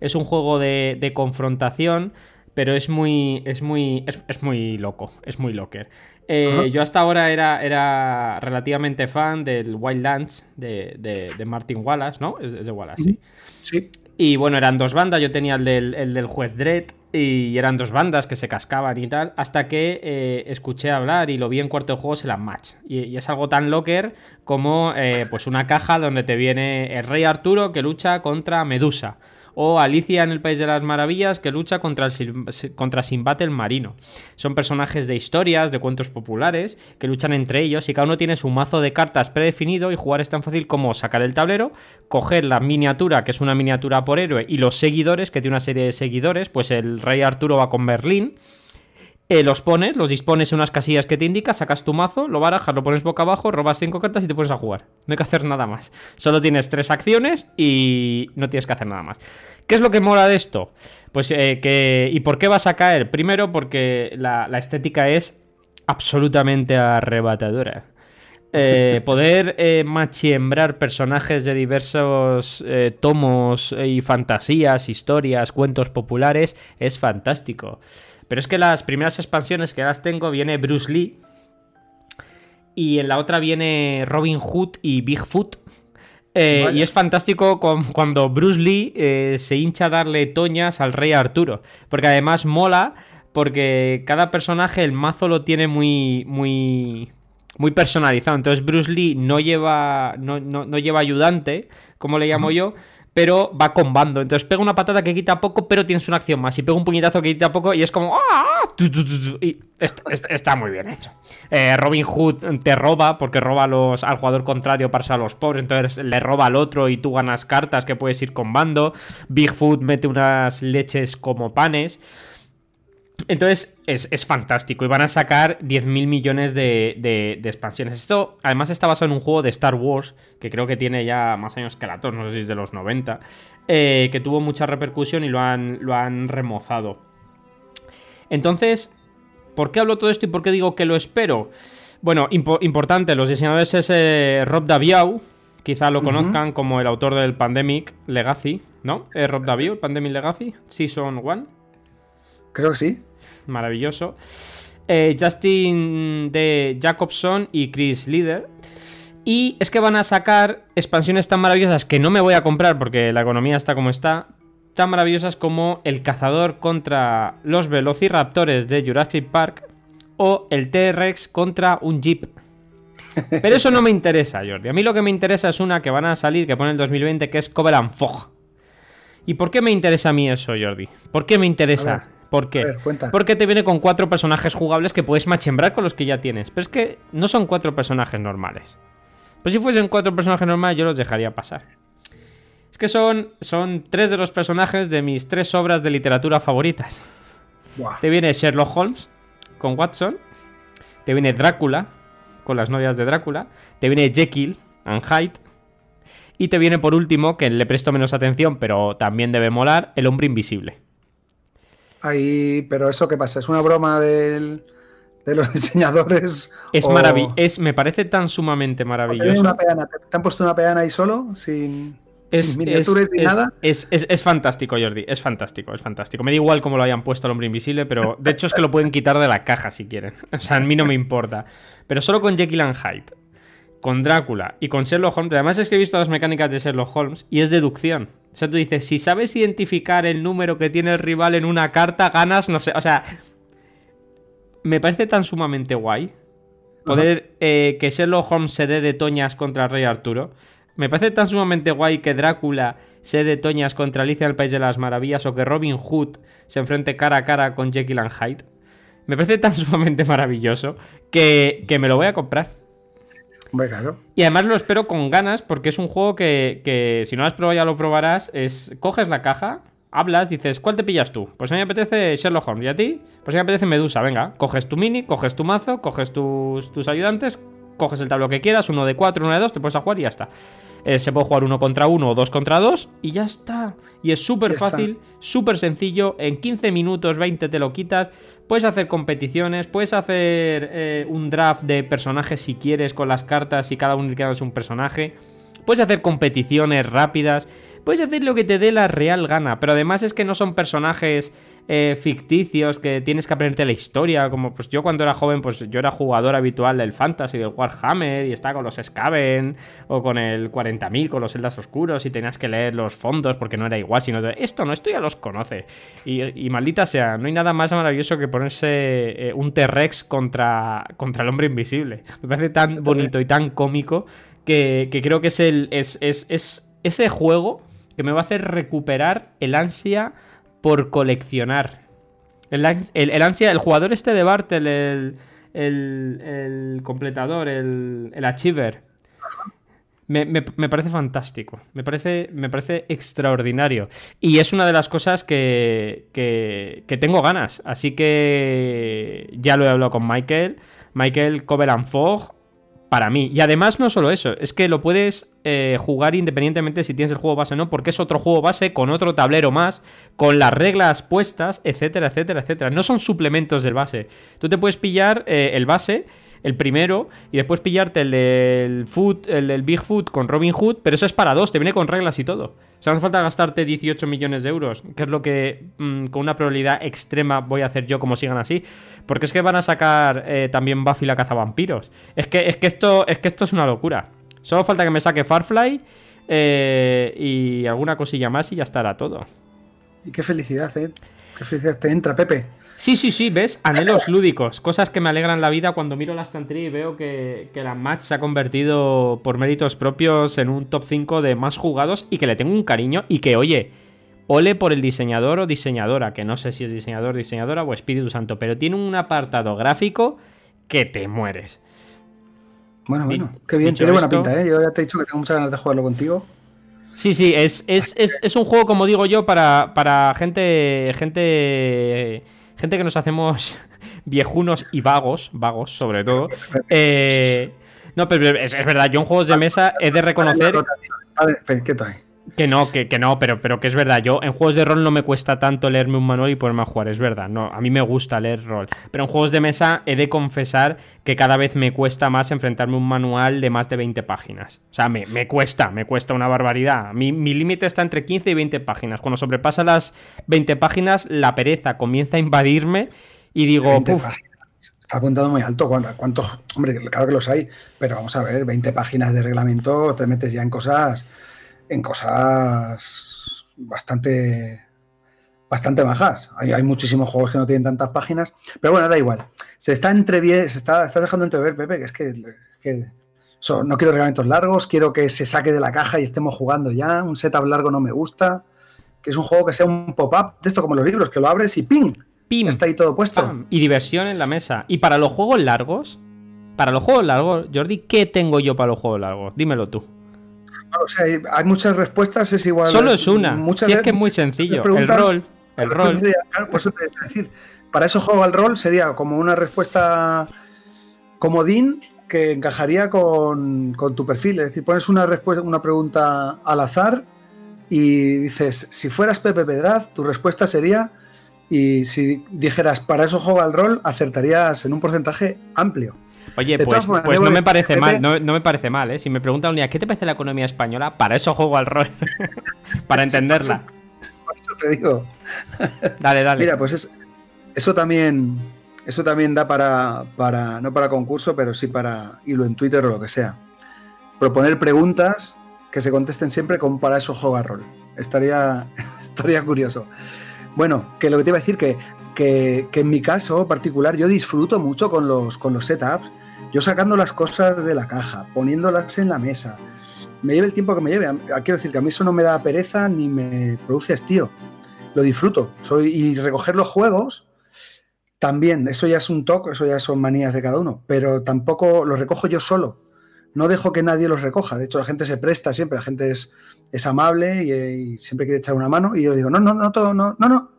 Es un juego de, de confrontación, pero es muy. es muy. es, es muy loco. Es muy locker. Eh, uh-huh. Yo hasta ahora era, era relativamente fan del Wildlands de, de, de Martin Wallace, ¿no? Es, es de Wallace, sí. Sí. Y bueno, eran dos bandas. Yo tenía el del, el del juez Dredd. Y eran dos bandas que se cascaban y tal, hasta que eh, escuché hablar y lo vi en cuarto de juegos en las Match. Y, y es algo tan locker como eh, pues una caja donde te viene el rey Arturo que lucha contra Medusa, o Alicia en el País de las Maravillas que lucha contra, el, contra Sinbad el Marino. Son personajes de historias, de cuentos populares, que luchan entre ellos y cada uno tiene su mazo de cartas predefinido y jugar es tan fácil como sacar el tablero, coger la miniatura, que es una miniatura por héroe, y los seguidores, que tiene una serie de seguidores, pues el rey Arturo va con Merlín, eh, los pones, los dispones en unas casillas que te indica, sacas tu mazo, lo barajas, lo pones boca abajo, robas cinco cartas y te pones a jugar. No hay que hacer nada más. Solo tienes tres acciones y no tienes que hacer nada más. ¿Qué es lo que mola de esto? Pues eh, que... ¿Y por qué vas a caer? Primero, porque la, la estética es absolutamente arrebatadora. Eh, poder eh, machiembrar personajes de diversos eh, tomos y fantasías, historias, cuentos populares es fantástico. Pero es que las primeras expansiones que las tengo viene Bruce Lee y en la otra viene Robin Hood y Bigfoot. Eh, vale. Y es fantástico con, cuando Bruce Lee eh, se hincha a darle toñas al rey Arturo. Porque además mola porque cada personaje el mazo lo tiene muy, muy, muy personalizado. Entonces Bruce Lee no lleva, no, no, no lleva ayudante, como le llamo uh-huh. yo. Pero va con bando, entonces pega una patada que quita poco, pero tienes una acción más, y pega un puñetazo que quita poco, y es como ¡ah! Y está, está muy bien hecho. eh, Robin Hood te roba, porque roba los, al jugador contrario para ser a los pobres, entonces le roba al otro y tú ganas cartas que puedes ir con bando. Bigfoot mete unas leches como panes. Entonces es, es fantástico y van a sacar diez mil millones de, de, de expansiones. Esto además está basado en un juego de Star Wars que creo que tiene ya más años que la tos, no sé si es de los noventa, eh, que tuvo mucha repercusión y lo han, lo han remozado. Entonces, ¿por qué hablo todo esto y por qué digo que lo espero? Bueno, impo- importante, los diseñadores es eh, Rob Daviau, quizá lo conozcan uh-huh. como el autor del Pandemic Legacy, ¿no? Eh, Rob Daviau, Pandemic Legacy, Season uno. Creo que sí. Maravilloso. Eh, Justin D. Jacobson y Chris Leader. Y es que van a sacar expansiones tan maravillosas que no me voy a comprar porque la economía está como está. Tan maravillosas como El Cazador contra los Velociraptores de Jurassic Park o el T-Rex contra un Jeep. Pero eso no me interesa, Jordi. A mí lo que me interesa es una que van a salir, que pone el dos mil veinte, que es Cover and Fog. ¿Y por qué me interesa a mí eso, Jordi? ¿Por qué me interesa? A ver, ¿por qué? A ver, cuenta. Porque te viene con cuatro personajes jugables que puedes machembrar con los que ya tienes. Pero es que no son cuatro personajes normales. Pues si fuesen cuatro personajes normales, yo los dejaría pasar. Es que son, son tres de los personajes de mis tres obras de literatura favoritas. Wow. Te viene Sherlock Holmes con Watson. Te viene Drácula con las novias de Drácula. Te viene Jekyll and Hyde. Y te viene por último, que le presto menos atención, pero también debe molar, El Hombre Invisible. Ahí, pero ¿eso qué pasa? ¿Es una broma del... de los diseñadores? Es o... maravilloso. Me parece tan sumamente maravilloso. Una peana, ¿te han puesto una peana ahí solo? Sin, es, sin miniaturas es, ni es, nada. Es, es, es fantástico, Jordi. Es fantástico, es fantástico. Me da igual cómo lo hayan puesto al Hombre Invisible, pero de hecho es que lo pueden quitar de la caja si quieren. O sea, a mí no me importa. Pero solo con Jekyll and Hyde, con Drácula y con Sherlock Holmes. Además es que he visto las mecánicas de Sherlock Holmes y es deducción. O sea, tú dices, si sabes identificar el número que tiene el rival en una carta, ganas, no sé, o sea... Me parece tan sumamente guay poder eh, que Sherlock Holmes se dé de toñas contra el Rey Arturo. Me parece tan sumamente guay que Drácula se dé de toñas contra Alicia en el País de las Maravillas o que Robin Hood se enfrente cara a cara con Jekyll and Hyde. Me parece tan sumamente maravilloso que, que me lo voy a comprar. Hombre, claro. Y además lo espero con ganas porque es un juego que, que si no lo has probado ya lo probarás. Es, coges la caja... Hablas, dices, ¿cuál te pillas tú? Pues a mí me apetece Sherlock Holmes. ¿Y a ti? Pues a mí me apetece Medusa. Venga, coges tu mini, coges tu mazo, coges tus, tus ayudantes, coges el tablero que quieras, uno de cuatro, uno de dos, te pones a jugar y ya está. Eh, se puede jugar uno contra uno o dos contra dos y ya está. Y es súper fácil, súper sencillo. En quince minutos, veinte te lo quitas. Puedes hacer competiciones, puedes hacer eh, un draft de personajes si quieres con las cartas y cada uno le quedas un personaje. Puedes hacer competiciones rápidas. Puedes hacer lo que te dé la real gana, pero además es que no son personajes eh, ficticios que tienes que aprenderte la historia, como pues yo cuando era joven, pues yo era jugador habitual del Fantasy, del Warhammer, y estaba con los Skaven, o con el cuarenta mil, con los Celdas Oscuros, y tenías que leer los fondos porque no era igual, sino esto no, esto ya los conoce. Y, y maldita sea, no hay nada más maravilloso que ponerse eh, un T-Rex contra, contra el Hombre Invisible. Me parece tan bonito y tan cómico que, que creo que es el es, es, es ese juego... que me va a hacer recuperar el ansia por coleccionar. El, el, el ansia, el jugador este de Bartel, el, el, el completador, el, el achiever. Me, me, me parece fantástico. Me parece, me parece extraordinario. Y es una de las cosas que, que, que tengo ganas. Así que ya lo he hablado con Michael. Michael, Cover and Fog. Para mí. Y además no solo eso, es que lo puedes eh, jugar independientemente si tienes el juego base o no, porque es otro juego base con otro tablero más, con las reglas puestas, etcétera, etcétera, etcétera. No son suplementos del base. Tú te puedes pillar eh, el base, el primero, y después pillarte el del foot, el del Bigfoot con Robin Hood, pero eso es para dos, te viene con reglas y todo. O sea, no hace falta gastarte dieciocho millones de euros, que es lo que mmm, con una probabilidad extrema voy a hacer yo como sigan así, porque es que van a sacar eh, también Buffy la cazavampiros. Es que, es que esto es que esto es una locura. Solo falta que me saque Firefly eh, y alguna cosilla más y ya estará todo. Y qué felicidad, eh. Qué felicidad te entra, Pepe. Sí, sí, sí, ¿ves? Anhelos lúdicos, cosas que me alegran la vida cuando miro la estantería y veo que, que la Match se ha convertido por méritos propios en un top cinco de más jugados y que le tengo un cariño y que, oye, ole por el diseñador o diseñadora, que no sé si es diseñador, diseñadora o Espíritu Santo, pero tiene un apartado gráfico que te mueres. Bueno, bueno, qué bien, tiene buena pinta, ¿eh? Yo ya te he dicho que tengo muchas ganas de jugarlo contigo. Sí, sí, es, es, es, es un juego, como digo yo, para, para gente... gente... Gente que nos hacemos viejunos y vagos, vagos sobre todo. Eh, no, pero es, es verdad, yo en juegos de mesa he de reconocer... ¿Qué tal? Que no, que, que no, pero, pero que es verdad. Yo en juegos de rol no me cuesta tanto leerme un manual y ponerme a jugar, es verdad. No, a mí me gusta leer rol. Pero en juegos de mesa he de confesar que cada vez me cuesta más enfrentarme a un manual de más de veinte páginas. O sea, me, me cuesta, me cuesta una barbaridad. Mi, mi límite está entre quince y veinte páginas. Cuando sobrepasa las veinte páginas, la pereza comienza a invadirme y digo... Está apuntado muy alto. ¿Cuántos? Hombre, claro que los hay, pero vamos a ver, veinte páginas de reglamento, te metes ya en cosas... en cosas bastante bastante bajas. Hay, hay muchísimos juegos que no tienen tantas páginas, pero bueno, da igual. Se está entrevier, se está, está dejando entrever, Pepe, que es que, que so, no quiero reglamentos largos, quiero que se saque de la caja y estemos jugando ya. Un setup largo no me gusta, que es un juego que sea un pop-up, de esto como los libros, que lo abres y ¡ping! ¡Pim! Está ahí todo puesto. ¡Pam! Y diversión en la mesa. Y para los juegos largos, para los juegos largos, Jordi, ¿qué tengo yo para los juegos largos? Dímelo tú. O sea, hay muchas respuestas, es igual. Solo es una. Muchas, si es que es muy sencillo. El rol. El rol. Sería, claro, por eso te voy a decir, para eso juego al rol sería como una respuesta comodín que encajaría con, con tu perfil. Es decir, pones una respuesta, una pregunta al azar y dices, si fueras Pepe Pedraz, tu respuesta sería, y si dijeras, para eso juego al rol, acertarías en un porcentaje amplio. Oye, pues, formas, pues no me parece Pepe, mal, no, no me parece mal, ¿eh? Si me preguntan un día, ¿qué te parece la economía española? Para eso juego al rol, para entenderla. Por eso te digo. Dale, dale. Mira, pues es, eso también eso también da para, para, no para concurso, pero sí para hilo en Twitter o lo que sea. Proponer preguntas que se contesten siempre con para eso juego al rol. Estaría, estaría curioso. Bueno, que lo que te iba a decir que... Que, que en mi caso particular yo disfruto mucho con los, con los setups, yo sacando las cosas de la caja, poniéndolas en la mesa, me lleve el tiempo que me lleve, quiero decir que a mí eso no me da pereza ni me produce hastío, lo disfruto. Soy, y recoger los juegos también, eso ya es un toque, eso ya son manías de cada uno, pero tampoco los recojo yo solo, no dejo que nadie los recoja, de hecho la gente se presta siempre, la gente es, es amable y, y siempre quiere echar una mano y yo le digo no, no, no, no, no, no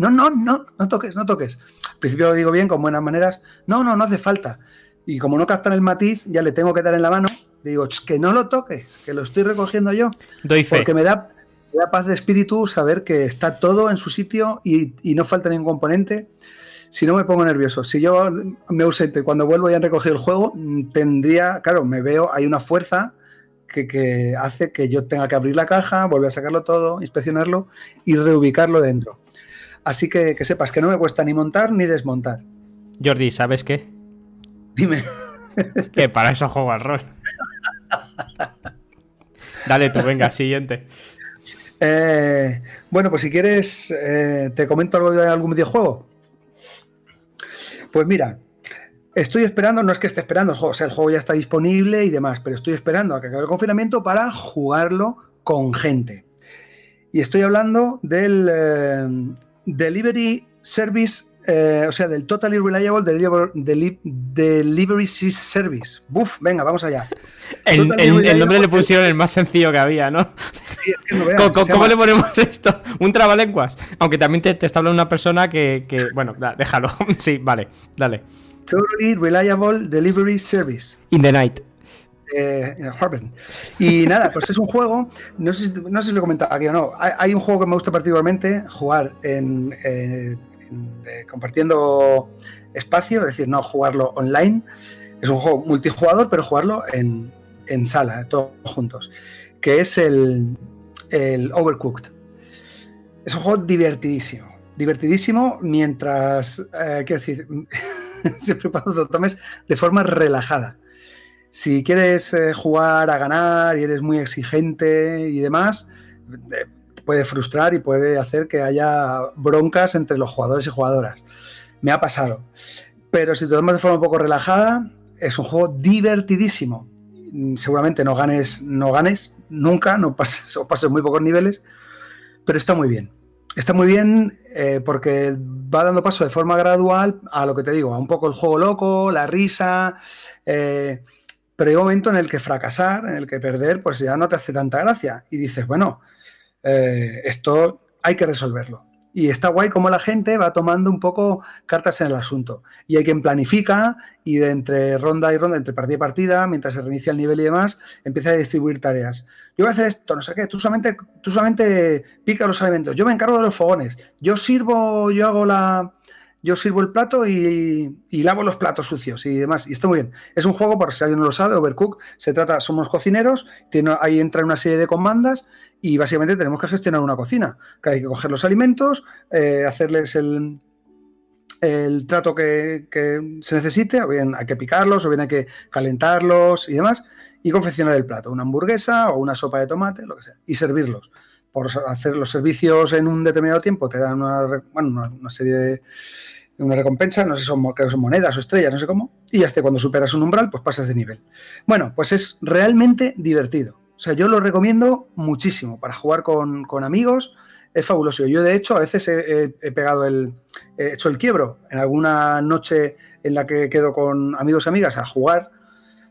No, no, no, no toques, no toques. Al principio lo digo bien, con buenas maneras. No, no, no hace falta. Y como no captan el matiz, ya le tengo que dar en la mano. Le digo, que no lo toques, que lo estoy recogiendo yo. Doy fe. Porque me da, me da paz de espíritu saber que está todo en su sitio y, y no falta ningún componente. Si no, me pongo nervioso. Si yo me ausento y cuando vuelvo ya han recogido el juego, tendría, claro, me veo, hay una fuerza que, que hace que yo tenga que abrir la caja, volver a sacarlo todo, inspeccionarlo y reubicarlo dentro. Así que que sepas que no me cuesta ni montar ni desmontar. Jordi, ¿sabes qué? Dime. Que para eso juego al rol. Dale tú, venga, siguiente. Eh, bueno, pues si quieres, eh, te comento algo de algún videojuego. Pues mira, estoy esperando, no es que esté esperando el juego, o sea, el juego ya está disponible y demás, pero estoy esperando a que acabe el confinamiento para jugarlo con gente. Y estoy hablando del eh, Delivery Service, eh, o sea, del Totally Reliable Deliver, Deli- Delivery Service. ¡Buf! Venga, vamos allá. El, el, el nombre le pusieron el más sencillo que había, ¿no? Sí, es que no veas, ¿Cómo, ¿cómo le ponemos esto? Un trabalenguas. Aunque también te, te está hablando una persona que... que bueno, da, déjalo. Sí, vale, dale. Totally Reliable Delivery Service. In the night. Eh, y nada, pues es un juego, no sé, no sé si lo he comentado aquí o no, hay, hay un juego que me gusta particularmente jugar en, eh, en eh, compartiendo espacio, es decir, no jugarlo online, es un juego multijugador, pero jugarlo en, en sala, todos juntos, que es el, el Overcooked. Es un juego divertidísimo, divertidísimo mientras, eh, quiero decir, siempre cuando lo tomes de forma relajada. Si quieres eh, jugar a ganar y eres muy exigente y demás, eh, te puede frustrar y puede hacer que haya broncas entre los jugadores y jugadoras. Me ha pasado. Pero si te tomas de forma un poco relajada, es un juego divertidísimo. Seguramente no ganes, no ganes nunca, no pases, o pases muy pocos niveles, pero está muy bien. Está muy bien eh, porque va dando paso de forma gradual a lo que te digo, a un poco el juego loco, la risa... Eh, pero hay un momento en el que fracasar, en el que perder, pues ya no te hace tanta gracia. Y dices, bueno, eh, esto hay que resolverlo. Y está guay cómo la gente va tomando un poco cartas en el asunto. Y hay quien planifica y de entre ronda y ronda, entre partida y partida, mientras se reinicia el nivel y demás, empieza a distribuir tareas. Yo voy a hacer esto, no sé qué, tú solamente, tú solamente pica los alimentos, yo me encargo de los fogones, yo sirvo, yo hago la... Yo sirvo el plato y, y lavo los platos sucios y demás. Y está muy bien. Es un juego, por si alguien no lo sabe, Overcooked. Se trata, somos cocineros, tiene, ahí entra una serie de comandas y básicamente tenemos que gestionar una cocina. Que hay que coger los alimentos, eh, hacerles el, el trato que, que se necesite, o bien hay que picarlos, o bien hay que calentarlos y demás, y confeccionar el plato. Una hamburguesa o una sopa de tomate, lo que sea, y servirlos. Por hacer los servicios en un determinado tiempo te dan una, bueno, una, una serie de una recompensa, no sé, son, creo que son monedas o estrellas, no sé cómo, y hasta cuando superas un umbral, pues pasas de nivel. Bueno, pues es realmente divertido. O sea, yo lo recomiendo muchísimo para jugar con, con amigos, es fabuloso. Yo, de hecho, a veces he, he pegado el, he hecho el quiebro en alguna noche en la que quedo con amigos y amigas a jugar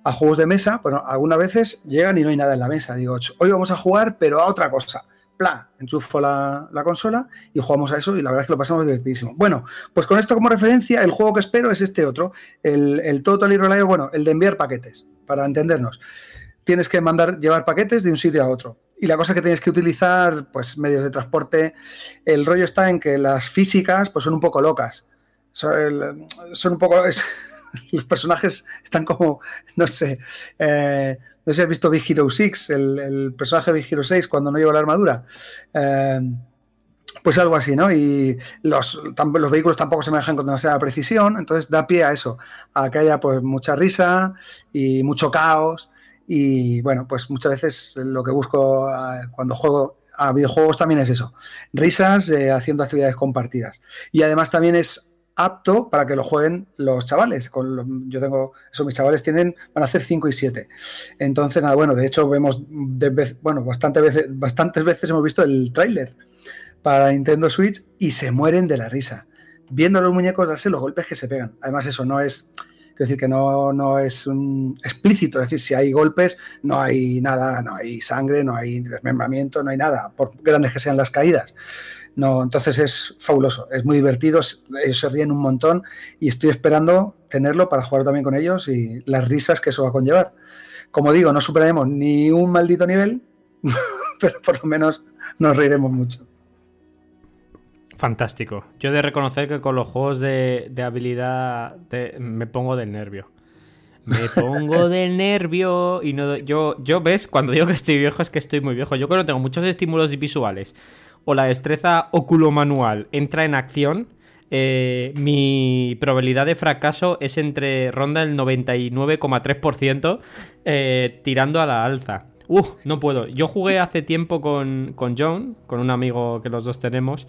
a juegos de mesa. Bueno, algunas veces llegan y no hay nada en la mesa. Digo, hoy vamos a jugar, pero a otra cosa. Pla, enchufo la, la consola y jugamos a eso y la verdad es que lo pasamos divertidísimo. Bueno, pues con esto como referencia, el juego que espero es este otro, el, el Totally Reliable, bueno, el de enviar paquetes, para entendernos. Tienes que mandar, llevar paquetes de un sitio a otro. Y la cosa es que tienes que utilizar, pues, medios de transporte. El rollo está en que las físicas, pues, son un poco locas. Son, son un poco... Es, los personajes están como, no sé... Eh, No sé si has visto Big Hero seis, el, el personaje de Big Hero seis cuando no lleva la armadura. Eh, pues algo así, ¿no? Y los, los vehículos tampoco se manejan con demasiada precisión, entonces da pie a eso, a que haya, pues, mucha risa y mucho caos. Y bueno, pues muchas veces lo que busco cuando juego a videojuegos también es eso, risas eh, haciendo actividades compartidas. Y además también es apto para que lo jueguen los chavales. Con lo, yo tengo, eso, mis chavales tienen, van a hacer cinco y siete. Entonces, nada, bueno, de hecho vemos de vez, bueno, bastante veces, bastantes veces hemos visto el tráiler para Nintendo Switch y se mueren de la risa viendo a los muñecos darse los golpes que se pegan. Además, eso no es, quiero decir que no, no es un explícito, es decir, si hay golpes, no hay nada, no hay sangre, no hay desmembramiento, no hay nada, por grandes que sean las caídas. No, entonces es fabuloso, es muy divertido, ellos se ríen un montón y estoy esperando tenerlo para jugar también con ellos y las risas que eso va a conllevar. Como digo, no superaremos ni un maldito nivel, pero por lo menos nos reiremos mucho. Fantástico. Yo he de reconocer que con los juegos de, de habilidad de, me pongo del nervio. Me pongo del nervio y no... Yo, yo, ¿ves? Cuando digo que estoy viejo es que estoy muy viejo. Yo cuando tengo muchos estímulos visuales o la destreza oculomanual entra en acción, eh, mi probabilidad de fracaso es entre ronda el noventa y nueve coma tres por ciento eh, tirando a la alza. Uh, no puedo. Yo jugué hace tiempo con, con John, con un amigo que los dos tenemos,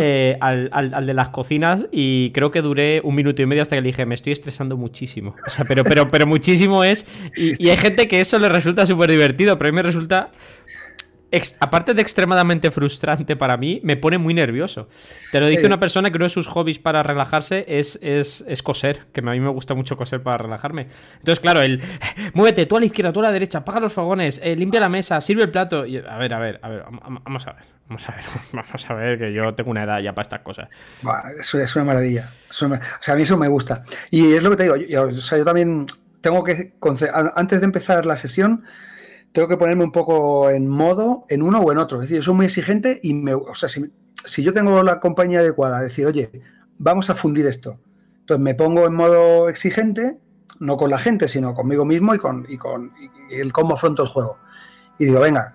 eh, al, al, al de las cocinas, y creo que duré un minuto y medio hasta que le dije, me estoy estresando muchísimo. O sea, pero, pero, pero muchísimo es... Y, y hay gente que eso le resulta súper divertido, pero a mí me resulta... Ex, aparte de extremadamente frustrante para mí, me pone muy nervioso. Te lo dice sí. Una persona que uno de sus hobbies para relajarse es, es, es coser, que a mí me gusta mucho coser para relajarme. Entonces, claro, el muévete, tú a la izquierda, tú a la derecha, apaga los fogones, eh, limpia la mesa, sirve el plato. Y, a ver, a ver, a ver, vamos a ver, vamos a ver, vamos a ver, que yo tengo una edad ya para estas cosas. Buah, eso es una maravilla. Es una, o sea, a mí eso me gusta. Y es lo que te digo, yo, yo, o sea, yo también tengo que, antes de empezar la sesión, tengo que ponerme un poco en modo, en uno o en otro. Es decir, yo soy muy exigente y me, o sea, si, si yo tengo la compañía adecuada, decir, oye, vamos a fundir esto. Entonces me pongo en modo exigente, no con la gente, sino conmigo mismo y con, y con y el cómo afronto el juego. Y digo, venga,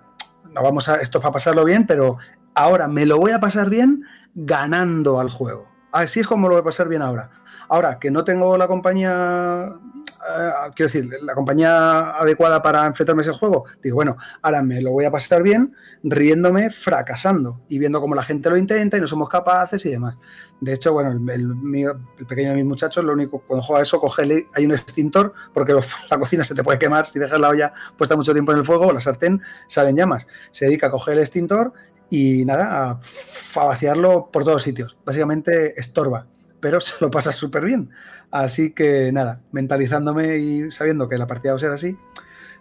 no vamos a, esto es para pasarlo bien, pero ahora me lo voy a pasar bien ganando al juego. Así es como lo voy a pasar bien ahora. Ahora, que no tengo la compañía... Uh, quiero decir, la compañía adecuada para enfrentarme a ese juego, digo, bueno, ahora me lo voy a pasar bien riéndome, fracasando y viendo cómo la gente lo intenta y no somos capaces y demás. De hecho, bueno, el, el, el pequeño de mis muchachos, lo único, cuando juega eso, coge, hay un extintor porque los, la cocina se te puede quemar si dejas la olla puesta mucho tiempo en el fuego o la sartén salen llamas. Se dedica a coger el extintor y nada, a, a vaciarlo por todos sitios. Básicamente estorba, pero se lo pasa súper bien. Así que nada, mentalizándome y sabiendo que la partida va a ser así,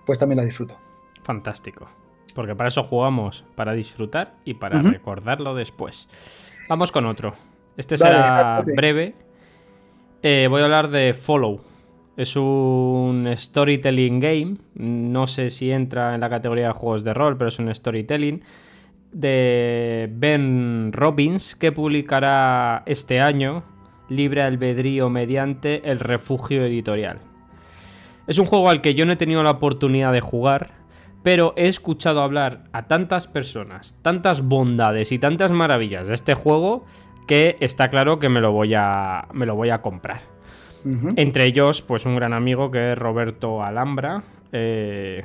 pues también la disfruto. Fantástico, porque para eso jugamos, para disfrutar y para uh-huh. recordarlo después. Vamos con otro. Este será vale, breve. Eh, voy a hablar de Follow. Es un storytelling game. No sé si entra en la categoría de juegos de rol, pero es un storytelling de Ben Robbins, que publicará este año Libre Albedrío mediante El Refugio Editorial. Es un juego al que yo no he tenido la oportunidad de jugar, pero he escuchado hablar a tantas personas, tantas bondades y tantas maravillas de este juego, que está claro que me lo voy a, me lo voy a comprar. Uh-huh. Entre ellos, pues un gran amigo que es Roberto Alhambra, eh,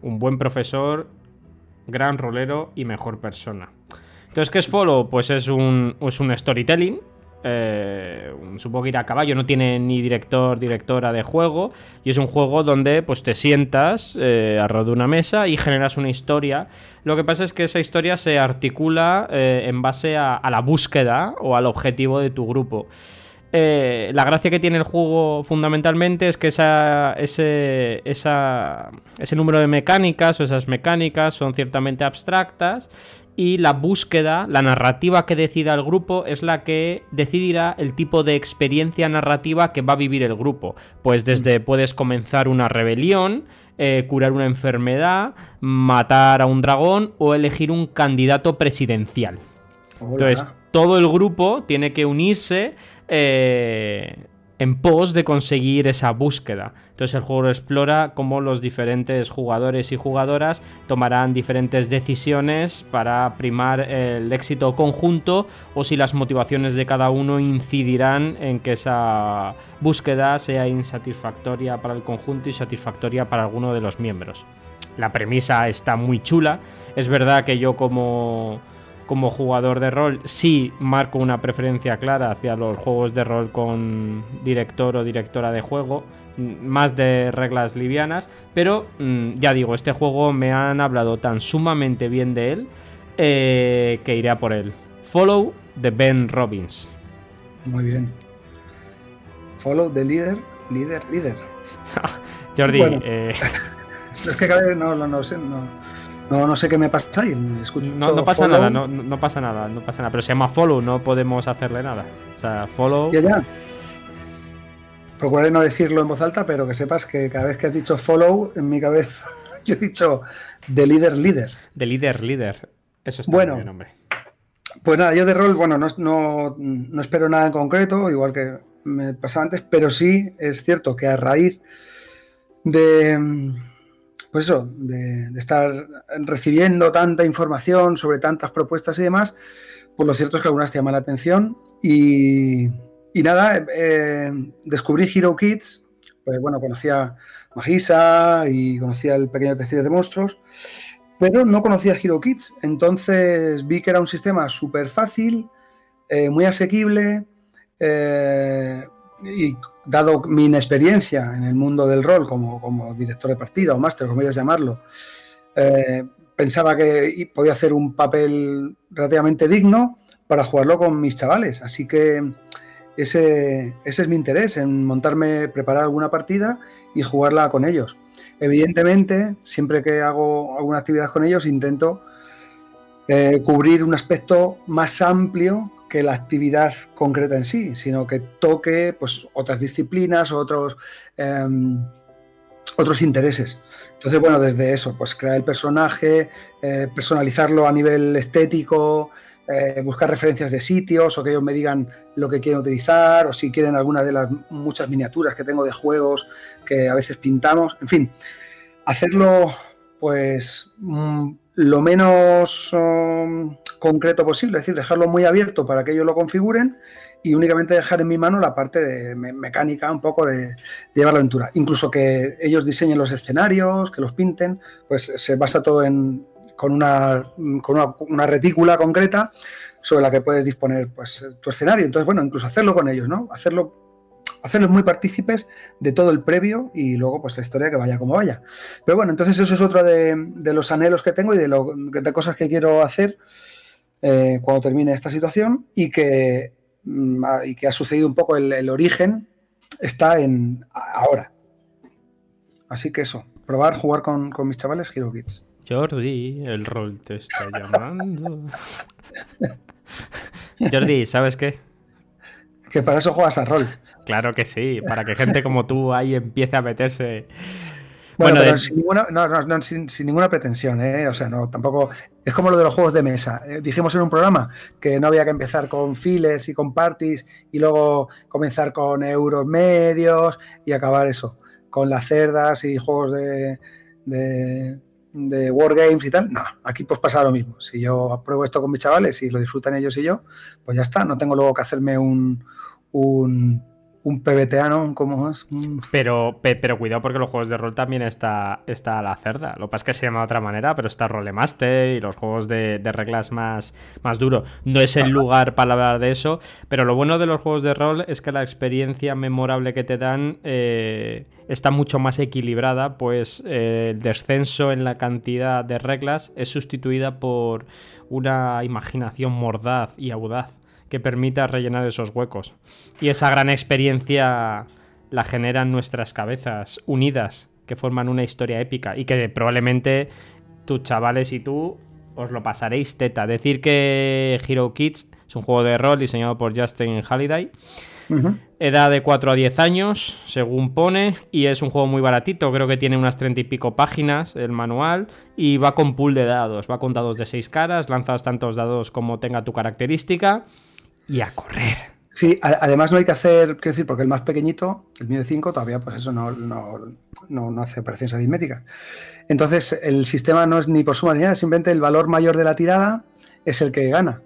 un buen profesor, gran rolero y mejor persona. Entonces, ¿qué es Follow? Pues es un, es un storytelling. Eh, supongo que irá a caballo, no tiene ni director, directora de juego, y es un juego donde pues te sientas eh, alrededor de una mesa y generas una historia. Lo que pasa es que esa historia se articula eh, en base a, a la búsqueda o al objetivo de tu grupo. Eh, la gracia que tiene el juego fundamentalmente es que esa, ese, esa, ese número de mecánicas o esas mecánicas son ciertamente abstractas, y la búsqueda, la narrativa que decida el grupo es la que decidirá el tipo de experiencia narrativa que va a vivir el grupo. Pues desde puedes comenzar una rebelión, eh, curar una enfermedad, matar a un dragón o elegir un candidato presidencial. Hola. Entonces todo el grupo tiene que unirse Eh, en pos de conseguir esa búsqueda. Entonces el juego explora cómo los diferentes jugadores y jugadoras tomarán diferentes decisiones para primar el éxito conjunto, o si las motivaciones de cada uno incidirán en que esa búsqueda sea insatisfactoria para el conjunto y satisfactoria para alguno de los miembros. La premisa está muy chula. Es verdad que yo como... Como jugador de rol, sí marco una preferencia clara hacia los juegos de rol con director o directora de juego, más de reglas livianas, pero ya digo, este juego me han hablado tan sumamente bien de él eh, que iré a por él. Follow de Ben Robbins. Muy bien. Follow de líder, líder, líder. Jordi, bueno, eh... es que cada vez no lo no, no sé, no. No, no sé qué me pasa ahí. No, no pasa follow. nada, no, no pasa nada, no pasa nada. Pero se llama Follow, no podemos hacerle nada. O sea, Follow. Ya, ya. Procuraré no decirlo en voz alta, pero que sepas que cada vez que has dicho Follow, en mi cabeza yo he dicho The Leader Leader. The Leader Leader. Eso está bueno, muy bien, hombre. Pues nada, yo de rol, bueno, no, no, no espero nada en concreto, igual que me pasaba antes, pero sí es cierto que a raíz de. Pues eso, de, de estar recibiendo tanta información sobre tantas propuestas y demás, pues lo cierto es que algunas te llaman la atención. Y, y nada, eh, descubrí Hero Kids, pues bueno, conocía Magisa y conocía El Pequeño Detective de Monstruos, pero no conocía Hero Kids. Entonces vi que era un sistema súper fácil, eh, muy asequible, eh, y dado mi inexperiencia en el mundo del rol como, como director de partida o máster, como quieras llamarlo, eh, pensaba que podía hacer un papel relativamente digno para jugarlo con mis chavales. Así que ese, ese es mi interés, en montarme, preparar alguna partida y jugarla con ellos. Evidentemente, siempre que hago alguna actividad con ellos, intento eh, cubrir un aspecto más amplio que la actividad concreta en sí, sino que toque pues otras disciplinas, otros, eh, otros intereses. Entonces, bueno, desde eso, pues crear el personaje, eh, personalizarlo a nivel estético, eh, buscar referencias de sitios o que ellos me digan lo que quieren utilizar, o si quieren alguna de las muchas miniaturas que tengo de juegos que a veces pintamos. En fin, hacerlo pues mmm, lo menos um, concreto posible, es decir, dejarlo muy abierto para que ellos lo configuren y únicamente dejar en mi mano la parte de me- mecánica un poco de, de llevar la aventura. Incluso que ellos diseñen los escenarios, que los pinten, pues se basa todo en con una, con una, una retícula concreta sobre la que puedes disponer pues tu escenario. Entonces, bueno, incluso hacerlo con ellos, ¿no? Hacerlo hacerlos muy partícipes de todo el previo y luego pues la historia que vaya como vaya. Pero bueno, entonces eso es otro de, de los anhelos que tengo y de, lo, de cosas que quiero hacer eh, cuando termine esta situación, y que, y que ha sucedido un poco el, el origen está en ahora. Así que eso, probar, jugar con, con mis chavales Hero Kids. Jordi, el rol te está llamando. Jordi, ¿sabes qué? Que para eso juegas a rol. Claro que sí, para que gente como tú ahí empiece a meterse... Bueno, bueno pero de... sin, ninguna, no, no, no, sin, sin ninguna pretensión, ¿eh? O sea, no, tampoco... Es como lo de los juegos de mesa. Eh, dijimos en un programa que no había que empezar con files y con parties y luego comenzar con euros medios y acabar eso, con las cerdas y juegos de, de, de wargames y tal. No, aquí pues pasa lo mismo. Si yo apruebo esto con mis chavales y lo disfrutan ellos y yo, pues ya está. No tengo luego que hacerme un... un Un PBTano, ¿cómo es? Mm. Pero, pe, pero cuidado porque los juegos de rol también está, está a la cerda. Lo que pasa es que se llama de otra manera, pero está Rolemaster y los juegos de, de reglas más, más duros. No es el lugar para hablar de eso, pero lo bueno de los juegos de rol es que la experiencia memorable que te dan eh, está mucho más equilibrada, pues eh, el descenso en la cantidad de reglas es sustituida por una imaginación mordaz y audaz que permita rellenar esos huecos. Y esa gran experiencia la generan nuestras cabezas unidas, que forman una historia épica y que probablemente tus chavales y tú os lo pasaréis teta. Decir que Hero Kids es un juego de rol diseñado por Justin Halliday, uh-huh. edad de cuatro a diez años, según pone, y es un juego muy baratito, creo que tiene unas treinta y pico páginas el manual, y va con pool de dados, va con dados de seis caras, lanzas tantos dados como tenga tu característica, y a correr. Sí, además no hay que hacer, quiero decir, porque el más pequeñito, el mío de cinco, todavía pues eso no, no, no, no hace operaciones aritméticas. Entonces el sistema no es ni por suma ni nada, simplemente el valor mayor de la tirada es el que gana.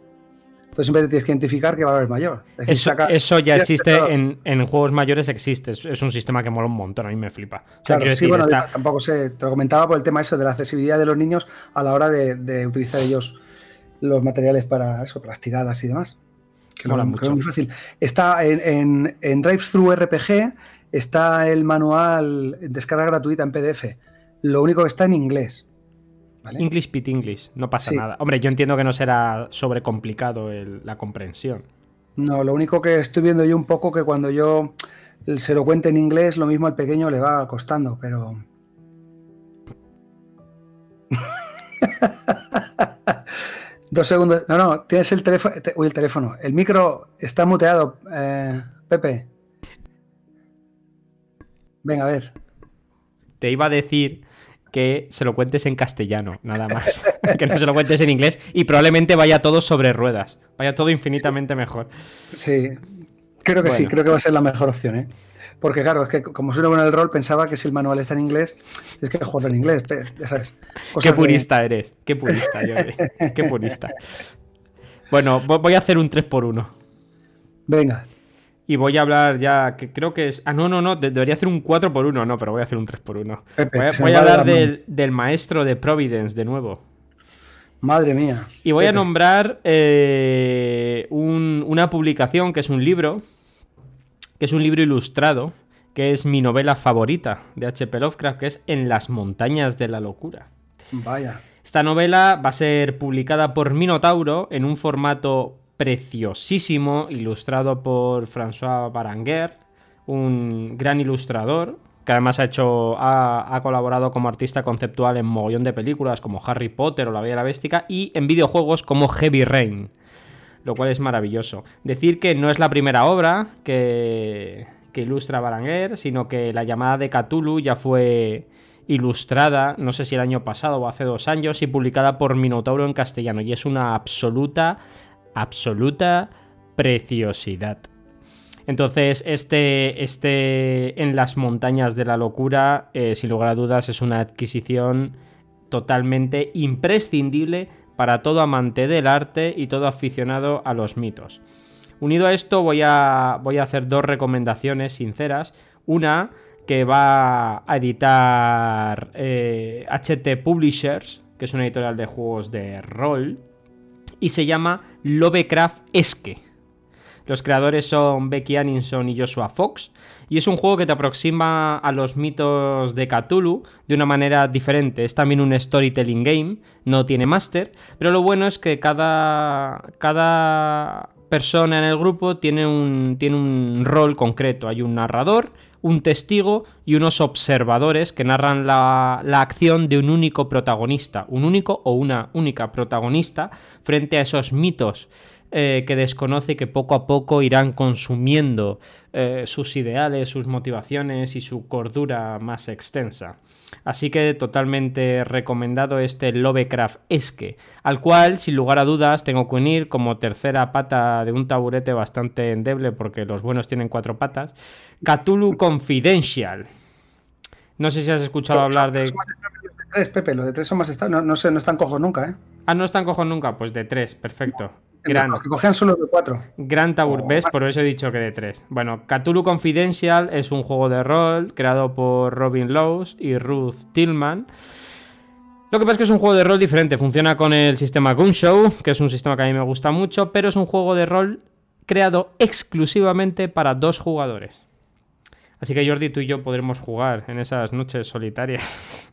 Entonces siempre tienes que identificar qué valor es mayor. Es decir, eso, saca, eso ya existe en, en juegos mayores, existe. Es, es un sistema que mola un montón, a mí me flipa. O sea, claro, sí, decir, bueno, está... tampoco sé, te lo comentaba por el tema eso de la accesibilidad de los niños a la hora de, de utilizar ellos los materiales para eso, para las tiradas y demás. Que mola mucho. Es muy fácil. Está en, en, en Drive-Thru R P G, está el manual descarga gratuita en P D F. Lo único que está en inglés. ¿Vale? English pit English, no pasa sí. nada. Hombre, yo entiendo que no será sobrecomplicado el, la comprensión. No, lo único que estoy viendo yo un poco que cuando yo se lo cuente en inglés, lo mismo al pequeño le va costando, pero... Dos segundos. No, no, tienes el teléfono. Te, uy, el teléfono. El micro está muteado, eh, Pepe. Venga, a ver. Te iba a decir que se lo cuentes en castellano, nada más. Que no se lo cuentes en inglés y probablemente vaya todo sobre ruedas. Vaya todo infinitamente sí. mejor. Sí, creo que bueno. sí, creo que va a ser la mejor opción, ¿eh? Porque claro, es que como soy bueno en el rol, pensaba que si el manual está en inglés, es que juego en inglés, ya sabes. Qué purista que... eres, qué purista, Jordi, qué purista. Bueno, voy a hacer un tres por uno. Venga. Y voy a hablar ya, que creo que es... Ah, no, no, no, debería hacer un cuatro por uno, no, pero voy a hacer un tres por uno. Pepe, voy a, voy a hablar del, del maestro de Providence de nuevo. Madre mía. Y voy Pepe. a nombrar eh, un, una publicación que es un libro... que es un libro ilustrado, que es mi novela favorita de H P Lovecraft, que es En las montañas de la locura. Vaya. Esta novela va a ser publicada por Minotauro en un formato preciosísimo, ilustrado por François Baranguer, un gran ilustrador, que además ha, hecho, ha, ha colaborado como artista conceptual en mogollón de películas como Harry Potter o La Bella y la Bestia, y en videojuegos como Heavy Rain. Lo cual es maravilloso. Decir que no es la primera obra que, que ilustra Baranguer, sino que La llamada de Cthulhu ya fue ilustrada, no sé si el año pasado o hace dos años, y publicada por Minotauro en castellano. Y es una absoluta, absoluta preciosidad. Entonces, este, este En las montañas de la locura, eh, sin lugar a dudas, es una adquisición totalmente imprescindible para todo amante del arte y todo aficionado a los mitos. Unido a esto voy a, voy a hacer dos recomendaciones sinceras. Una que va a editar eh, H T Publishers, que es una editorial de juegos de rol, y se llama Lovecraft-esque. Los creadores son Becky Aninson y Joshua Fox, y es un juego que te aproxima a los mitos de Cthulhu de una manera diferente. Es también un storytelling game, no tiene máster, pero lo bueno es que cada, cada persona en el grupo tiene un, tiene un rol concreto. Hay un narrador, un testigo y unos observadores que narran la, la acción de un único protagonista, un único o una única protagonista frente a esos mitos eh, que desconoce y que poco a poco irán consumiendo eh, sus ideales, sus motivaciones y su cordura más extensa. Así que totalmente recomendado este Lovecraft-esque, al cual, sin lugar a dudas, tengo que unir como tercera pata de un taburete bastante endeble, porque los buenos tienen cuatro patas, Cthulhu Confidential. No sé si has escuchado Pero, hablar de... Tres, Pepe, los de tres son más estables. No, no sé, no están cojos nunca, ¿eh? Ah, no están cojos nunca. Pues de tres, perfecto. Gran. Los que cogían son los de cuatro. Gran tabú, oh, ¿ves? Por eso he dicho que de tres. Bueno, Cthulhu Confidential es un juego de rol creado por Robin Lowes y Ruth Tillman. Lo que pasa es que es un juego de rol diferente. Funciona con el sistema Gunshow, que es un sistema que a mí me gusta mucho, pero es un juego de rol creado exclusivamente para dos jugadores. Así que Jordi, tú y yo podremos jugar en esas noches solitarias.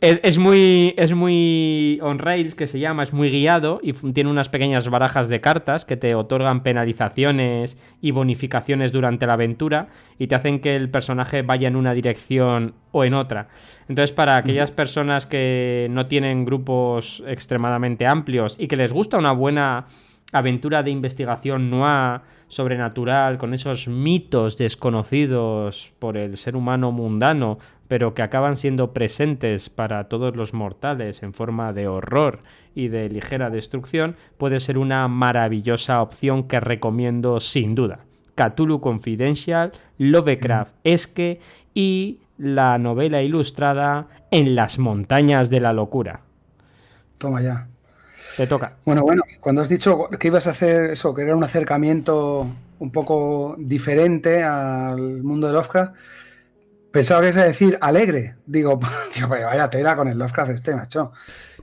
es, es muy es muy on rails, que se llama, es muy guiado y tiene unas pequeñas barajas de cartas que te otorgan penalizaciones y bonificaciones durante la aventura y te hacen que el personaje vaya en una dirección o en otra. Entonces, para aquellas personas que no tienen grupos extremadamente amplios y que les gusta una buena aventura de investigación noir, sobrenatural, con esos mitos desconocidos por el ser humano mundano, pero que acaban siendo presentes para todos los mortales en forma de horror y de ligera destrucción, puede ser una maravillosa opción que recomiendo sin duda. Cthulhu Confidential, Lovecraft Esque y la novela ilustrada En las montañas de la locura. Toma ya. Te toca. Bueno, bueno, cuando has dicho que ibas a hacer eso, que era un acercamiento un poco diferente al mundo de Lovecraft, pensaba que ibas a decir alegre. Digo, digo, vaya tela con el Lovecraft este, macho.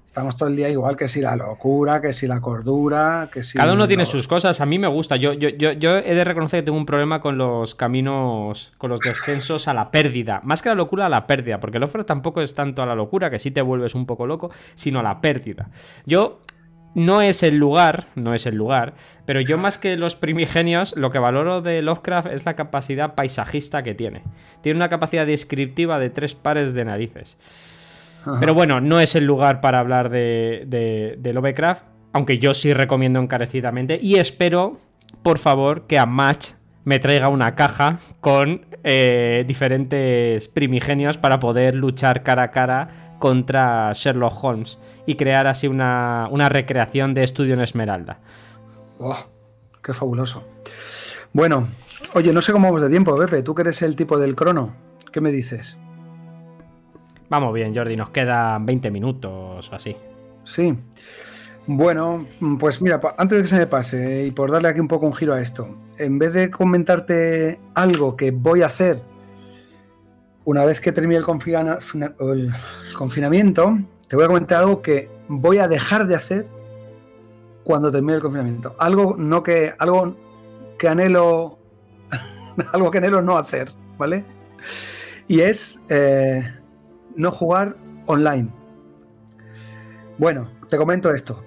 Estamos todo el día igual, que si la locura, que si la cordura, que si... Cada uno tiene sus cosas, a mí me gusta. Yo, yo, yo, yo he de reconocer que tengo un problema con los caminos, con los descensos a la pérdida. Más que la locura, a la pérdida, porque el Lovecraft tampoco es tanto a la locura, que sí te vuelves un poco loco, sino a la pérdida. Yo... No es el lugar, no es el lugar, pero yo más que los primigenios, lo que valoro de Lovecraft es la capacidad paisajista que tiene. Tiene una capacidad descriptiva de tres pares de narices. Ajá. Pero bueno, no es el lugar para hablar de, de, de Lovecraft, aunque yo sí recomiendo encarecidamente y espero, por favor, que Unmatched me traiga una caja con eh, diferentes primigenios para poder luchar cara a cara contra Sherlock Holmes y crear así una, una recreación de Estudio en Esmeralda. ¡Oh, qué fabuloso! Bueno, oye, no sé cómo vamos de tiempo, Pepe. Tú que eres el tipo del crono, ¿qué me dices? Vamos bien, Jordi, nos quedan veinte minutos o así. Sí. Bueno, pues mira, antes de que se me pase y por darle aquí un poco un giro a esto, en vez de comentarte algo que voy a hacer una vez que termine el, confina, el confinamiento, te voy a comentar algo que voy a dejar de hacer cuando termine el confinamiento. Algo no que algo que anhelo algo que anhelo no hacer, ¿vale? Y es eh, no jugar online. Bueno, te comento esto.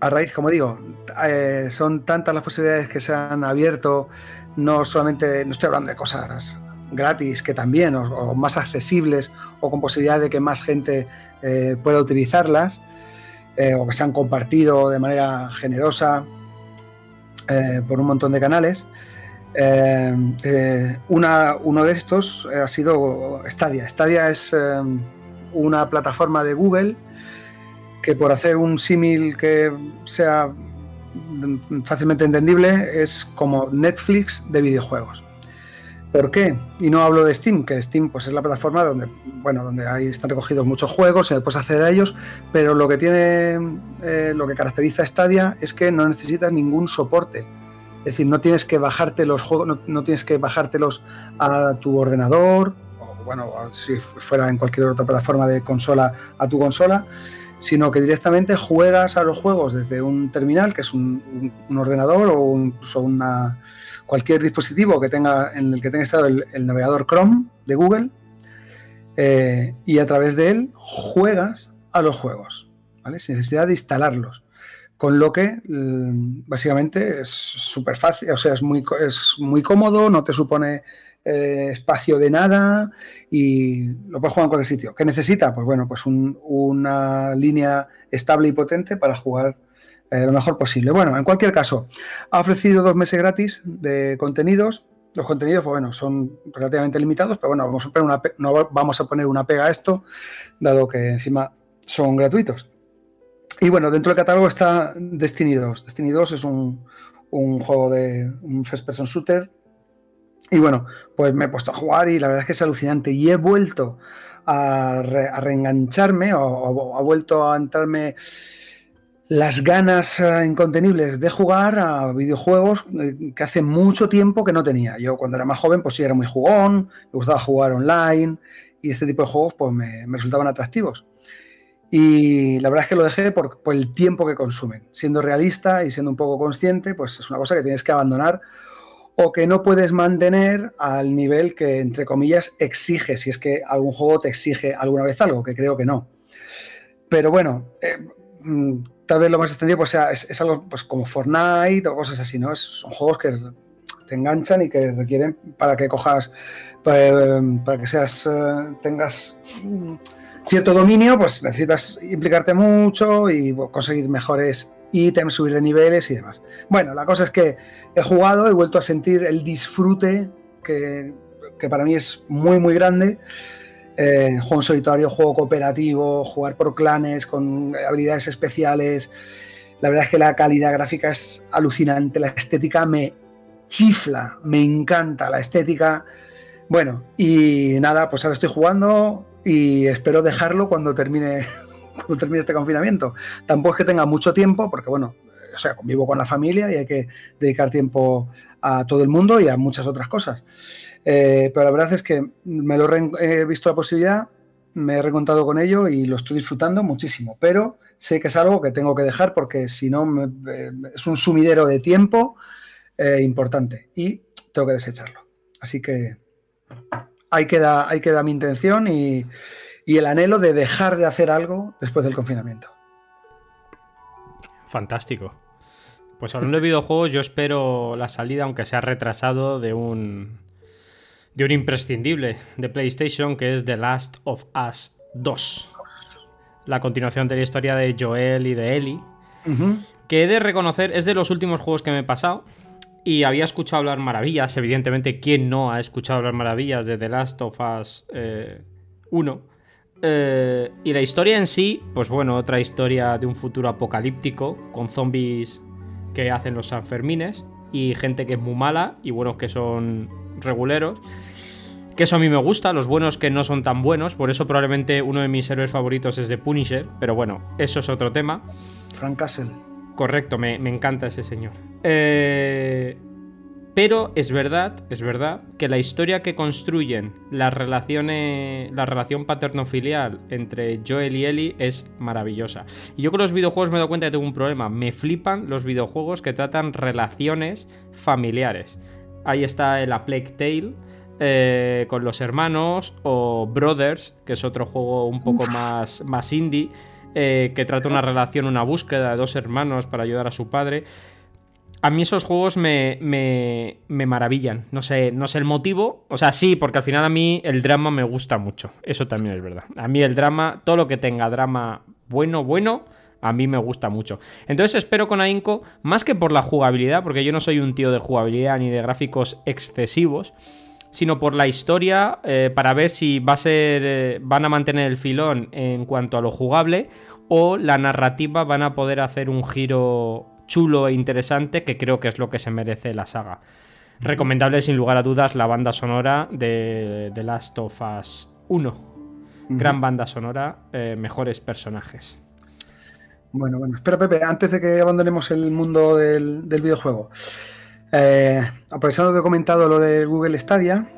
A raíz, como digo, eh, son tantas las posibilidades que se han abierto, no solamente, no estoy hablando de cosas gratis, que también, o, o más accesibles, o con posibilidad de que más gente eh, pueda utilizarlas, eh, o que se han compartido de manera generosa eh, por un montón de canales. Eh, eh, una, uno de estos ha sido Stadia. Stadia es eh, una plataforma de Google que, por hacer un símil que sea fácilmente entendible, es como Netflix de videojuegos. ¿Por qué? Y no hablo de Steam, que Steam pues es la plataforma donde, bueno, donde ahí están recogidos muchos juegos, se puede acceder a ellos, pero lo que tiene, eh, lo que caracteriza a Stadia es que no necesitas ningún soporte. Es decir, no tienes que bajarte los juegos, no, no tienes que bajártelos a tu ordenador, o bueno, si fuera en cualquier otra plataforma de consola, a tu consola, sino que directamente juegas a los juegos desde un terminal, que es un, un, un ordenador o un, una, cualquier dispositivo que tenga, en el que tenga estado el, el navegador Chrome de Google, eh, y a través de él juegas a los juegos, ¿vale? Sin necesidad de instalarlos. Con lo que básicamente es súper fácil, o sea, es muy, es muy cómodo, no te supone eh, espacio de nada y lo puedes jugar en cualquier sitio. ¿Qué necesita? Pues bueno, pues un, una línea estable y potente para jugar eh, lo mejor posible. Bueno, en cualquier caso, ha ofrecido dos meses gratis de contenidos. Los contenidos, pues bueno, son relativamente limitados, pero bueno, vamos a poner una, no vamos a poner una pega a esto, dado que encima son gratuitos. Y bueno, dentro del catálogo está Destiny dos. Destiny dos es un, un juego de un first person shooter. Y bueno, pues me he puesto a jugar y la verdad es que es alucinante. Y he vuelto a, re, a reengancharme, o, o ha vuelto a entrarme las ganas uh, incontenibles de jugar a videojuegos que hace mucho tiempo que no tenía. Yo cuando era más joven, pues sí, era muy jugón, me gustaba jugar online y este tipo de juegos pues me, me resultaban atractivos. Y la verdad es que lo dejé por, por el tiempo que consumen. Siendo realista y siendo un poco consciente, pues es una cosa que tienes que abandonar o que no puedes mantener al nivel que, entre comillas, exige, si es que algún juego te exige alguna vez algo, que creo que no. Pero bueno, eh, tal vez lo más extendido pues sea, es, es algo pues, como Fortnite o cosas así, ¿no? Es, son juegos que te enganchan y que requieren para que cojas, para, para que seas, eh, tengas cierto dominio, pues necesitas implicarte mucho y conseguir mejores ítems, subir de niveles y demás. Bueno, la cosa es que he jugado, he vuelto a sentir el disfrute que, que para mí es muy muy grande. Eh, juego en solitario, juego cooperativo, jugar por clanes con habilidades especiales. La verdad es que la calidad gráfica es alucinante, la estética me chifla, me encanta la estética. Bueno, y nada, pues ahora estoy jugando y espero dejarlo cuando termine, cuando termine este confinamiento. Tampoco es que tenga mucho tiempo, porque bueno, o sea, convivo con la familia y hay que dedicar tiempo a todo el mundo y a muchas otras cosas. Eh, pero la verdad es que me lo re- he visto la posibilidad, me he reencontrado con ello y lo estoy disfrutando muchísimo. Pero sé que es algo que tengo que dejar porque si no me, eh, es un sumidero de tiempo eh, importante y tengo que desecharlo. Así que ahí queda, ahí queda mi intención y, y el anhelo de dejar de hacer algo después del confinamiento. Fantástico. Pues hablando de videojuegos, yo espero la salida, aunque sea retrasado, de un de un imprescindible de PlayStation, que es The Last of Us dos. La continuación de la historia de Joel y de Ellie, uh-huh. que he de reconocer es de los últimos juegos que me he pasado y había escuchado hablar maravillas. Evidentemente, ¿quién no ha escuchado hablar maravillas de The Last of Us eh, uno? Eh, y la historia en sí, pues bueno, otra historia de un futuro apocalíptico con zombies que hacen los sanfermines y gente que es muy mala y buenos que son reguleros, que eso a mí me gusta, los buenos que no son tan buenos, por eso probablemente uno de mis héroes favoritos es The Punisher, pero bueno, eso es otro tema. Frank Castle. Correcto, me, me encanta ese señor. Eh... Pero es verdad, es verdad, que la historia que construyen, las relaciones, la relación paterno-filial entre Joel y Ellie es maravillosa. Y yo con los videojuegos me he dado cuenta que tengo un problema. Me flipan los videojuegos que tratan relaciones familiares. Ahí está el A Plague Tale eh, con los hermanos, o Brothers, que es otro juego un poco más, más indie, eh, que trata una relación, una búsqueda de dos hermanos para ayudar a su padre. A mí esos juegos me, me, me maravillan. No sé, no sé el motivo. O sea, sí, porque al final a mí el drama me gusta mucho. Eso también es verdad. A mí el drama, todo lo que tenga drama bueno, bueno, a mí me gusta mucho. Entonces espero con ahínco, más que por la jugabilidad, porque yo no soy un tío de jugabilidad ni de gráficos excesivos, sino por la historia, eh, para ver si va a ser, eh, van a mantener el filón en cuanto a lo jugable o la narrativa van a poder hacer un giro chulo e interesante, que creo que es lo que se merece la saga. Recomendable sin lugar a dudas la banda sonora de The Last of Us uno. Mm-hmm. Gran banda sonora, eh, mejores personajes. Bueno, bueno. Espera, Pepe, antes de que abandonemos el mundo del, del videojuego. Eh, aprovechando que he comentado lo de Google Stadia,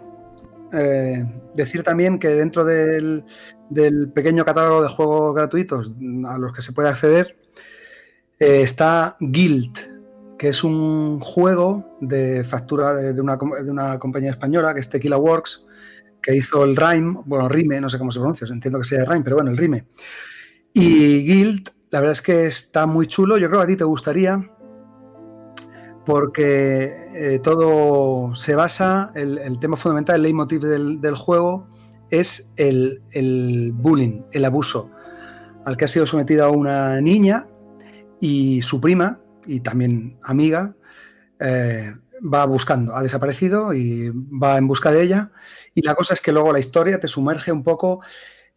eh, decir también que dentro del, del pequeño catálogo de juegos gratuitos a los que se puede acceder, está Guild, que es un juego de factura de, de, una, de una compañía española, que es Tequila Works, que hizo el Rime, bueno, Rime, no sé cómo se pronuncia, entiendo que sea Rime, pero bueno, el Rime. Y Guild, la verdad es que está muy chulo, yo creo que a ti te gustaría, porque eh, todo se basa, el, el tema fundamental, el leitmotiv del, del juego es el, el bullying, el abuso al que ha sido sometida una niña y su prima, y también amiga, eh, va buscando, ha desaparecido y va en busca de ella, y la cosa es que luego la historia te sumerge un poco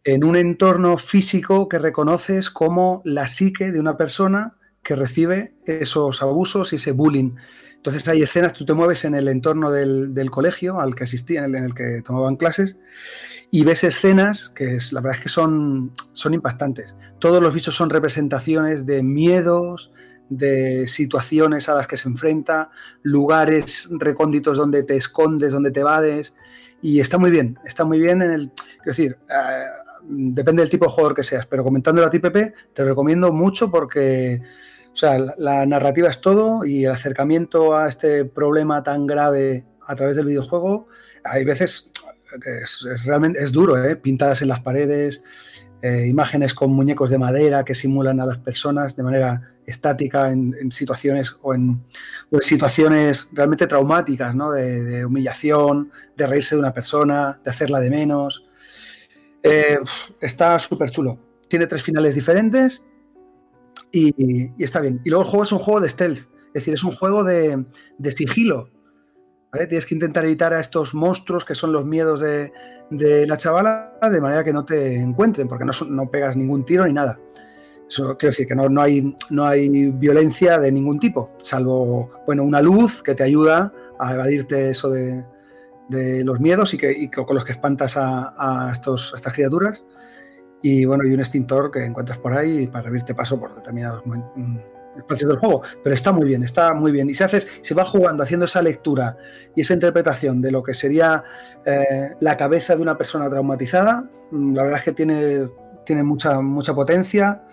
en un entorno físico que reconoces como la psique de una persona que recibe esos abusos y ese bullying. Entonces hay escenas, tú te mueves en el entorno del, del colegio al que asistía, en el, en el que tomaban clases, y ves escenas que es, la verdad es que son, son impactantes. Todos los bichos son representaciones de miedos, de situaciones a las que se enfrenta, lugares recónditos donde te escondes, donde te evades, y está muy bien, está muy bien en el... Es decir, eh, depende del tipo de jugador que seas, pero comentándolo a ti, Pepe, te recomiendo mucho porque... O sea, la narrativa es todo y el acercamiento a este problema tan grave a través del videojuego, hay veces que es, es realmente es duro, ¿eh? Pintadas en las paredes, eh, imágenes con muñecos de madera que simulan a las personas de manera estática en, en situaciones o en, o en situaciones realmente traumáticas, ¿no? De, de humillación, de reírse de una persona, de hacerla de menos. Eh, está súper chulo. Tiene tres finales diferentes. Y, y está bien. Y luego el juego es un juego de stealth, es decir, es un juego de, de sigilo, ¿vale? Tienes que intentar evitar a estos monstruos que son los miedos de, de la chavala, de manera que no te encuentren, porque no, no pegas ningún tiro ni nada. Eso quiero decir que no, no, hay, no hay violencia de ningún tipo, salvo, bueno, una luz que te ayuda a evadirte eso de, de los miedos y, que, y con los que espantas a, a, estos, a estas criaturas. Y bueno, y un extintor que encuentras por ahí para abrirte paso por determinados espacios del juego. Pero está muy bien, está muy bien. Y se hace, se va jugando, haciendo esa lectura y esa interpretación de lo que sería eh, la cabeza de una persona traumatizada. La verdad es que tiene, tiene mucha, mucha potencia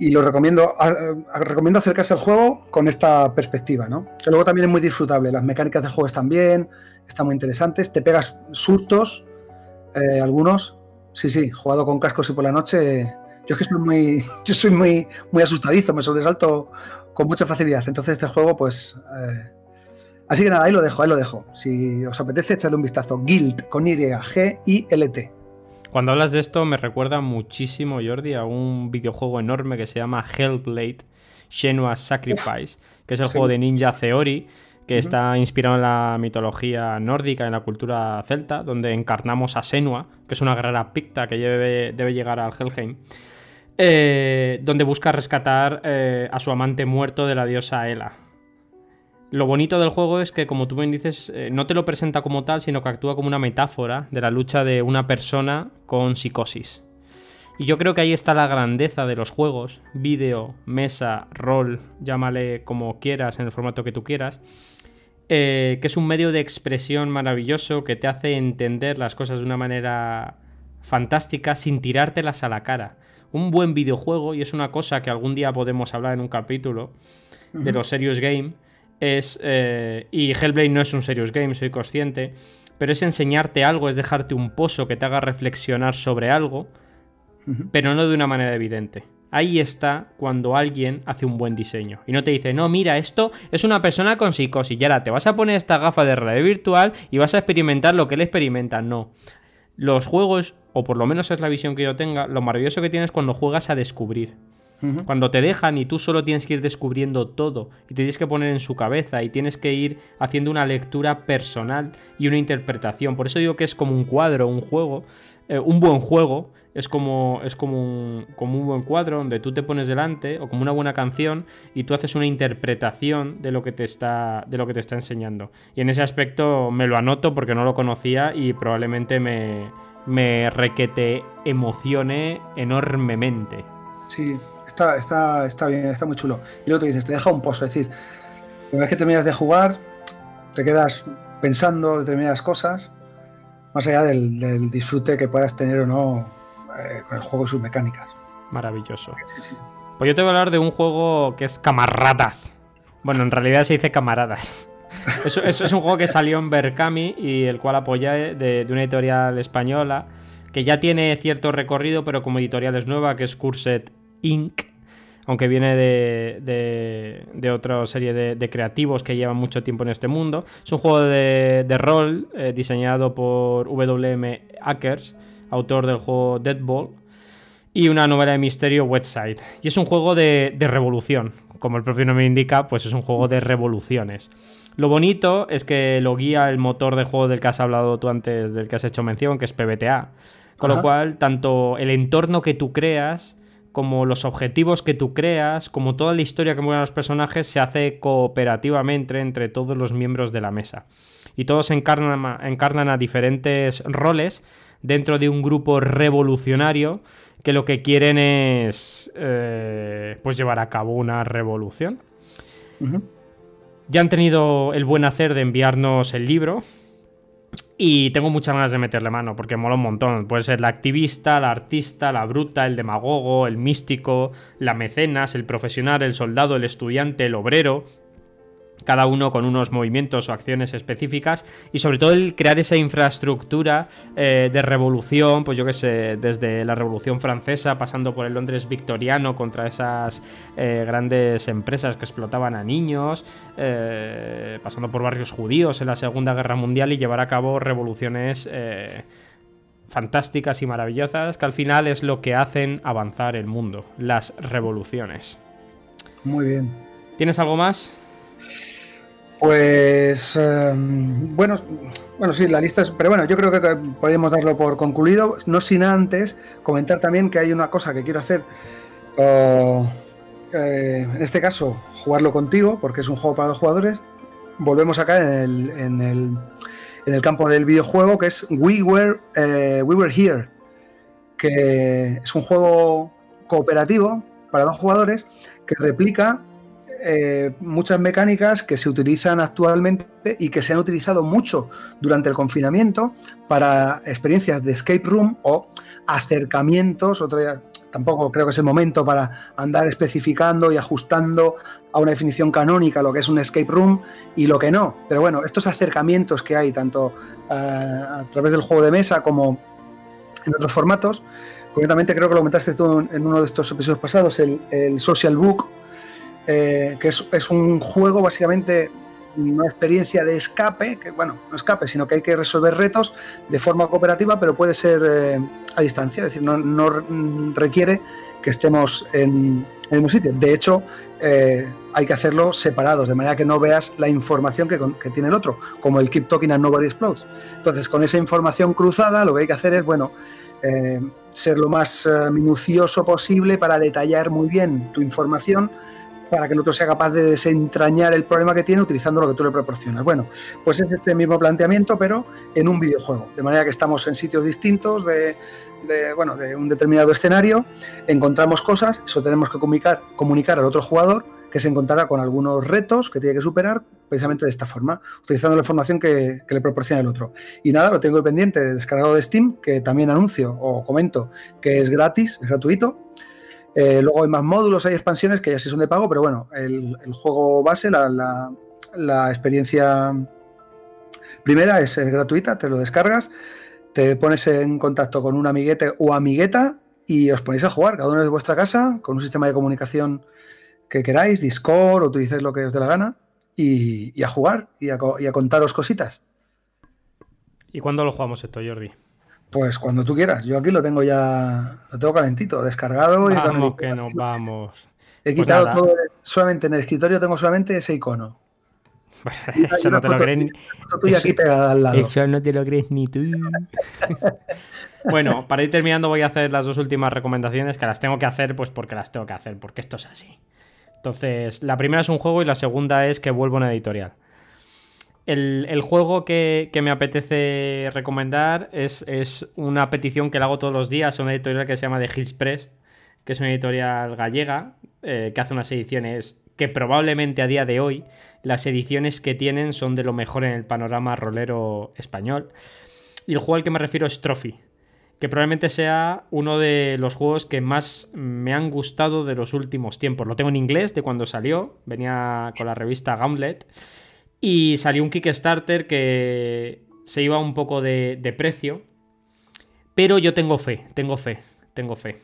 y lo recomiendo. A, a, recomiendo acercarse al juego con esta perspectiva, ¿no? Que luego también es muy disfrutable. Las mecánicas de juego están bien, están muy interesantes. Te pegas sustos, eh, algunos. Sí, sí, jugado con cascos y por la noche. Yo es que soy muy, yo soy muy, muy asustadizo, me sobresalto con mucha facilidad. Entonces este juego, pues... Eh... Así que nada, ahí lo dejo, ahí lo dejo. Si os apetece, echarle un vistazo. Guild, con Y, G I L T. Cuando hablas de esto me recuerda muchísimo, Jordi, a un videojuego enorme que se llama Hellblade Senua Sacrifice, Uf, que es el sí. juego de Ninja Theory, que uh-huh. está inspirado en la mitología nórdica, en la cultura celta, donde encarnamos a Senua, que es una guerrera picta que debe, debe llegar al Helheim, eh, donde busca rescatar eh, a su amante muerto de la diosa Hela. Lo bonito del juego es que, como tú bien dices, eh, no te lo presenta como tal, sino que actúa como una metáfora de la lucha de una persona con psicosis. Y yo creo que ahí está la grandeza de los juegos, vídeo, mesa, rol, llámale como quieras, en el formato que tú quieras, eh, que es un medio de expresión maravilloso que te hace entender las cosas de una manera fantástica sin tirártelas a la cara. Un buen videojuego, y es una cosa que algún día podemos hablar en un capítulo uh-huh. de los Serious Game, es, eh, y Hellblade no es un Serious Game, soy consciente, pero es enseñarte algo, es dejarte un pozo que te haga reflexionar sobre algo, pero no de una manera evidente. Ahí está cuando alguien hace un buen diseño y no te dice, no, mira, esto es una persona con psicosis, y ahora te vas a poner esta gafa de realidad virtual y vas a experimentar lo que él experimenta. No, los juegos, o por lo menos es la visión que yo tenga, lo maravilloso que tienes cuando juegas a descubrir, uh-huh. cuando te dejan y tú solo tienes que ir descubriendo todo y te tienes que poner en su cabeza y tienes que ir haciendo una lectura personal y una interpretación. Por eso digo que es como un cuadro, un juego, eh, un buen juego. Es como, es como un, como un buen cuadro donde tú te pones delante, o como una buena canción, y tú haces una interpretación de lo que te está, de lo que te está enseñando. Y en ese aspecto me lo anoto porque no lo conocía y probablemente me, me requete emocione enormemente. Sí, está, está, está bien, está muy chulo. Y luego te dices, te deja un pozo. Es decir, una vez que terminas de jugar, te quedas pensando determinadas cosas, más allá del, del disfrute que puedas tener o no con el juego y sus mecánicas. Maravilloso. Sí, sí. Pues yo te voy a hablar de un juego que es Camaradas. Bueno, en realidad se dice Camaradas. Eso, eso es un juego que salió en Berkami y el cual apoyé de, de una editorial española que ya tiene cierto recorrido, pero como editorial es nueva, que es Cursed incorporated. aunque viene de, de, de otra serie de, de creativos que llevan mucho tiempo en este mundo. Es un juego de, de rol eh, diseñado por W M Akers, autor del juego Deadfall, y una novela de misterio, Website. Y es un juego de, de revolución. Como el propio nombre indica, pues es un juego de revoluciones. Lo bonito es que lo guía el motor de juego del que has hablado tú antes, del que has hecho mención, que es P B T A. Con Ajá. lo cual, tanto el entorno que tú creas, como los objetivos que tú creas, como toda la historia que mueven los personajes, se hace cooperativamente entre todos los miembros de la mesa. Y todos encarnan, encarnan a diferentes roles dentro de un grupo revolucionario que lo que quieren es eh, pues llevar a cabo una revolución. Uh-huh. Ya han tenido el buen hacer de enviarnos el libro y tengo muchas ganas de meterle mano porque mola un montón. Puede ser la activista, la artista, la bruta, el demagogo, el místico, la mecenas, el profesional, el soldado, el estudiante, el obrero, cada uno con unos movimientos o acciones específicas, y sobre todo el crear esa infraestructura eh, de revolución, pues yo qué sé, desde la Revolución Francesa, pasando por el Londres victoriano contra esas eh, grandes empresas que explotaban a niños, eh, pasando por barrios judíos en la Segunda Guerra Mundial, y llevar a cabo revoluciones eh, fantásticas y maravillosas, que al final es lo que hacen avanzar el mundo, las revoluciones. Muy bien. ¿Tienes algo más? Pues eh, bueno, bueno, sí, la lista es... Pero bueno, yo creo que podemos darlo por concluido, no sin antes comentar también que hay una cosa que quiero hacer, uh, eh, en este caso, jugarlo contigo, porque es un juego para dos jugadores. Volvemos acá en el, en el, en el campo del videojuego, que es We Were, eh, We Were Here, que es un juego cooperativo para dos jugadores que replica Eh, muchas mecánicas que se utilizan actualmente y que se han utilizado mucho durante el confinamiento para experiencias de escape room o acercamientos. Otra, tampoco creo que es el momento para andar especificando y ajustando a una definición canónica lo que es un escape room y lo que no, pero bueno, estos acercamientos que hay tanto eh, a través del juego de mesa como en otros formatos. Concretamente, creo que lo comentaste tú en uno de estos episodios pasados, el, el Social Book, Eh, que es, es un juego, básicamente una experiencia de escape, que bueno, no escape, sino que hay que resolver retos de forma cooperativa, pero puede ser eh, a distancia, es decir, no, no requiere que estemos en, en el mismo sitio. De hecho, eh, hay que hacerlo separados, de manera que no veas la información que, que tiene el otro, como el Keep Talking and Nobody Explodes. Entonces, con esa información cruzada, lo que hay que hacer es, bueno, eh, ser lo más eh, minucioso posible para detallar muy bien tu información, para que el otro sea capaz de desentrañar el problema que tiene utilizando lo que tú le proporcionas. Bueno, pues es este mismo planteamiento, pero en un videojuego, de manera que estamos en sitios distintos de, de, bueno, de un determinado escenario, encontramos cosas, eso tenemos que comunicar, comunicar al otro jugador, que se encontrará con algunos retos que tiene que superar, precisamente de esta forma, utilizando la información que, que le proporciona el otro. Y nada, lo tengo pendiente, descargado de Steam, que también anuncio o comento que es gratis, es gratuito. Eh, luego hay más módulos, hay expansiones que ya sí son de pago, pero bueno, el, el juego base, la, la, la experiencia primera es, es gratuita, te lo descargas, te pones en contacto con un amiguete o amigueta y os ponéis a jugar, cada uno de vuestra casa, con un sistema de comunicación que queráis, Discord, utilicéis lo que os dé la gana, y, y a jugar y a, y a contaros cositas. ¿Y cuándo lo jugamos esto, Jordi? Pues cuando tú quieras, yo aquí lo tengo ya, lo tengo calentito, descargado. Vamos, y cuando que nos vamos. He pues quitado nada. Todo, solamente en el escritorio tengo solamente ese icono. Bueno, eso no te lo crees. Eso no te lo crees ni tú. Bueno, para ir terminando voy a hacer las dos últimas recomendaciones, que las tengo que hacer pues porque las tengo que hacer, porque esto es así. Entonces, la primera es un juego y la segunda es que vuelvo a una editorial. El, el juego que, que me apetece recomendar es, es una petición que le hago todos los días a una editorial que se llama The Hills Press, que es una editorial gallega eh, que hace unas ediciones que probablemente a día de hoy las ediciones que tienen son de lo mejor en el panorama rolero español. Y el juego al que me refiero es Trophy, que probablemente sea uno de los juegos que más me han gustado de los últimos tiempos. Lo tengo en inglés de cuando salió, venía con la revista Gauntlet. Y salió un Kickstarter que se iba un poco de, de precio, pero yo tengo fe, tengo fe, tengo fe.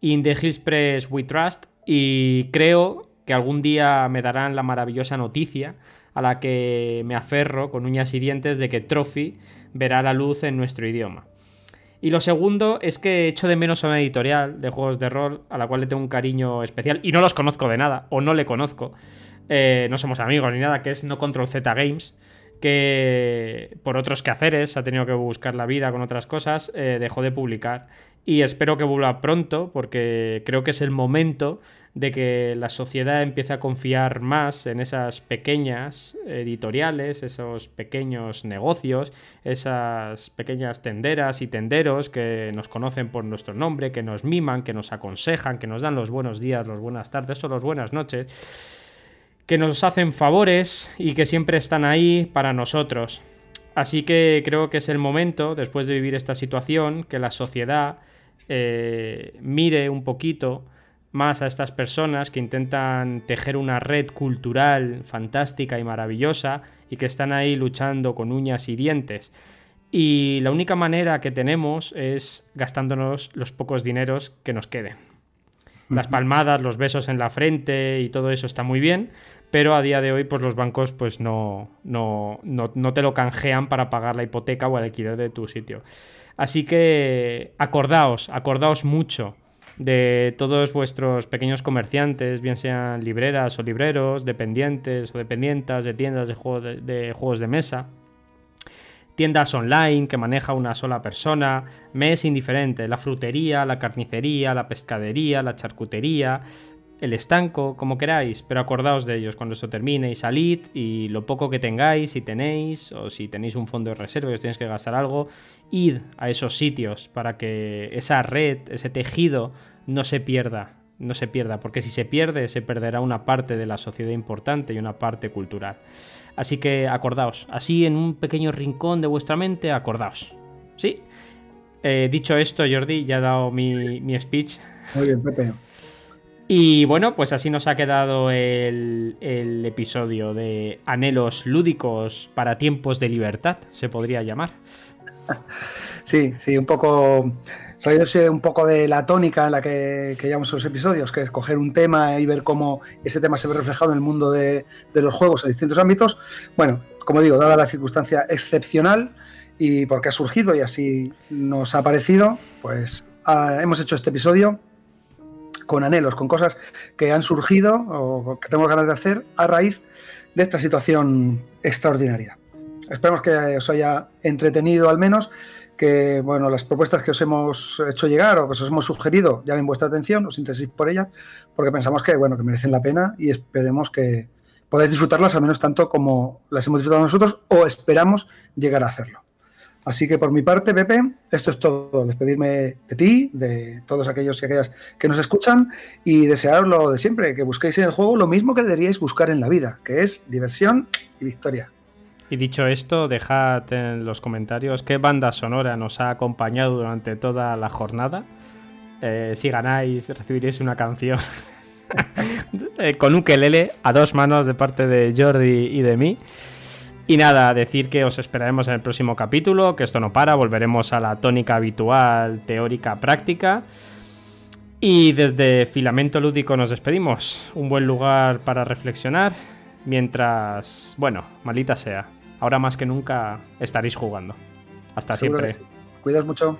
In the Hills Press We Trust y creo que algún día me darán la maravillosa noticia a la que me aferro con uñas y dientes de que Trophy verá la luz en nuestro idioma. Y lo segundo es que echo de menos a una editorial de juegos de rol a la cual le tengo un cariño especial y no los conozco de nada, o no le conozco, eh, no somos amigos ni nada, que es No Control Z Games, que por otros quehaceres ha tenido que buscar la vida con otras cosas, eh, dejó de publicar. Y espero que vuelva pronto, porque creo que es el momento de que la sociedad empiece a confiar más en esas pequeñas editoriales, esos pequeños negocios, esas pequeñas tenderas y tenderos que nos conocen por nuestro nombre, que nos miman, que nos aconsejan, que nos dan los buenos días, las buenas tardes o las buenas noches, que nos hacen favores y que siempre están ahí para nosotros. Así que creo que es el momento, después de vivir esta situación, que la sociedad eh, mire un poquito más a estas personas que intentan tejer una red cultural fantástica y maravillosa y que están ahí luchando con uñas y dientes. Y la única manera que tenemos es gastándonos los pocos dineros que nos queden. Las palmadas, los besos en la frente y todo eso está muy bien, pero a día de hoy, pues los bancos pues no, no, no, no te lo canjean para pagar la hipoteca o el alquiler de tu sitio. Así que acordaos, acordaos mucho de todos vuestros pequeños comerciantes, bien sean libreras o libreros, dependientes o dependientas de tiendas de, juego de, de juegos de mesa, tiendas online que maneja una sola persona. Me es indiferente la frutería, la carnicería, la pescadería, la charcutería, el estanco, como queráis, pero acordaos de ellos cuando esto termine y salid, y lo poco que tengáis, si tenéis, o si tenéis un fondo de reserva y os tenéis que gastar algo, id a esos sitios para que esa red, ese tejido no se pierda, no se pierda, porque si se pierde, se perderá una parte de la sociedad importante y una parte cultural. Así que acordaos, así en un pequeño rincón de vuestra mente, acordaos, ¿sí? Eh, dicho esto, Jordi, ya he dado mi, mi speech. Muy bien, Pepe. Y bueno, pues así nos ha quedado el, el episodio de Anhelos Lúdicos para Tiempos de Libertad, se podría llamar. Sí, sí, un poco... Salirse un poco de la tónica en la que, que llevamos los episodios, que es coger un tema y ver cómo ese tema se ve reflejado en el mundo de, de los juegos en distintos ámbitos. Bueno, como digo, dada la circunstancia excepcional y porque ha surgido y así nos ha parecido, pues ah, hemos hecho este episodio con anhelos, con cosas que han surgido o que tenemos ganas de hacer a raíz de esta situación extraordinaria. Esperemos que os haya entretenido al menos, que bueno, las propuestas que os hemos hecho llegar o que os hemos sugerido llamen vuestra atención, os intereséis por ellas, porque pensamos que, bueno, que merecen la pena y esperemos que podáis disfrutarlas al menos tanto como las hemos disfrutado nosotros o esperamos llegar a hacerlo. Así que por mi parte, Pepe, esto es todo. Despedirme de ti, de todos aquellos y aquellas que nos escuchan y desearos lo de siempre, que busquéis en el juego lo mismo que deberíais buscar en la vida, que es diversión y victoria. Y dicho esto, dejad en los comentarios qué banda sonora nos ha acompañado durante toda la jornada. Eh, si ganáis, recibiréis una canción con ukelele a dos manos de parte de Jordi y de mí. Y nada, decir que os esperaremos en el próximo capítulo, que esto no para, volveremos a la tónica habitual, teórica, práctica. Y desde Filamento Lúdico nos despedimos. Un buen lugar para reflexionar. Mientras, bueno, maldita sea, ahora más que nunca estaréis jugando. Hasta siempre. Cuidaos mucho.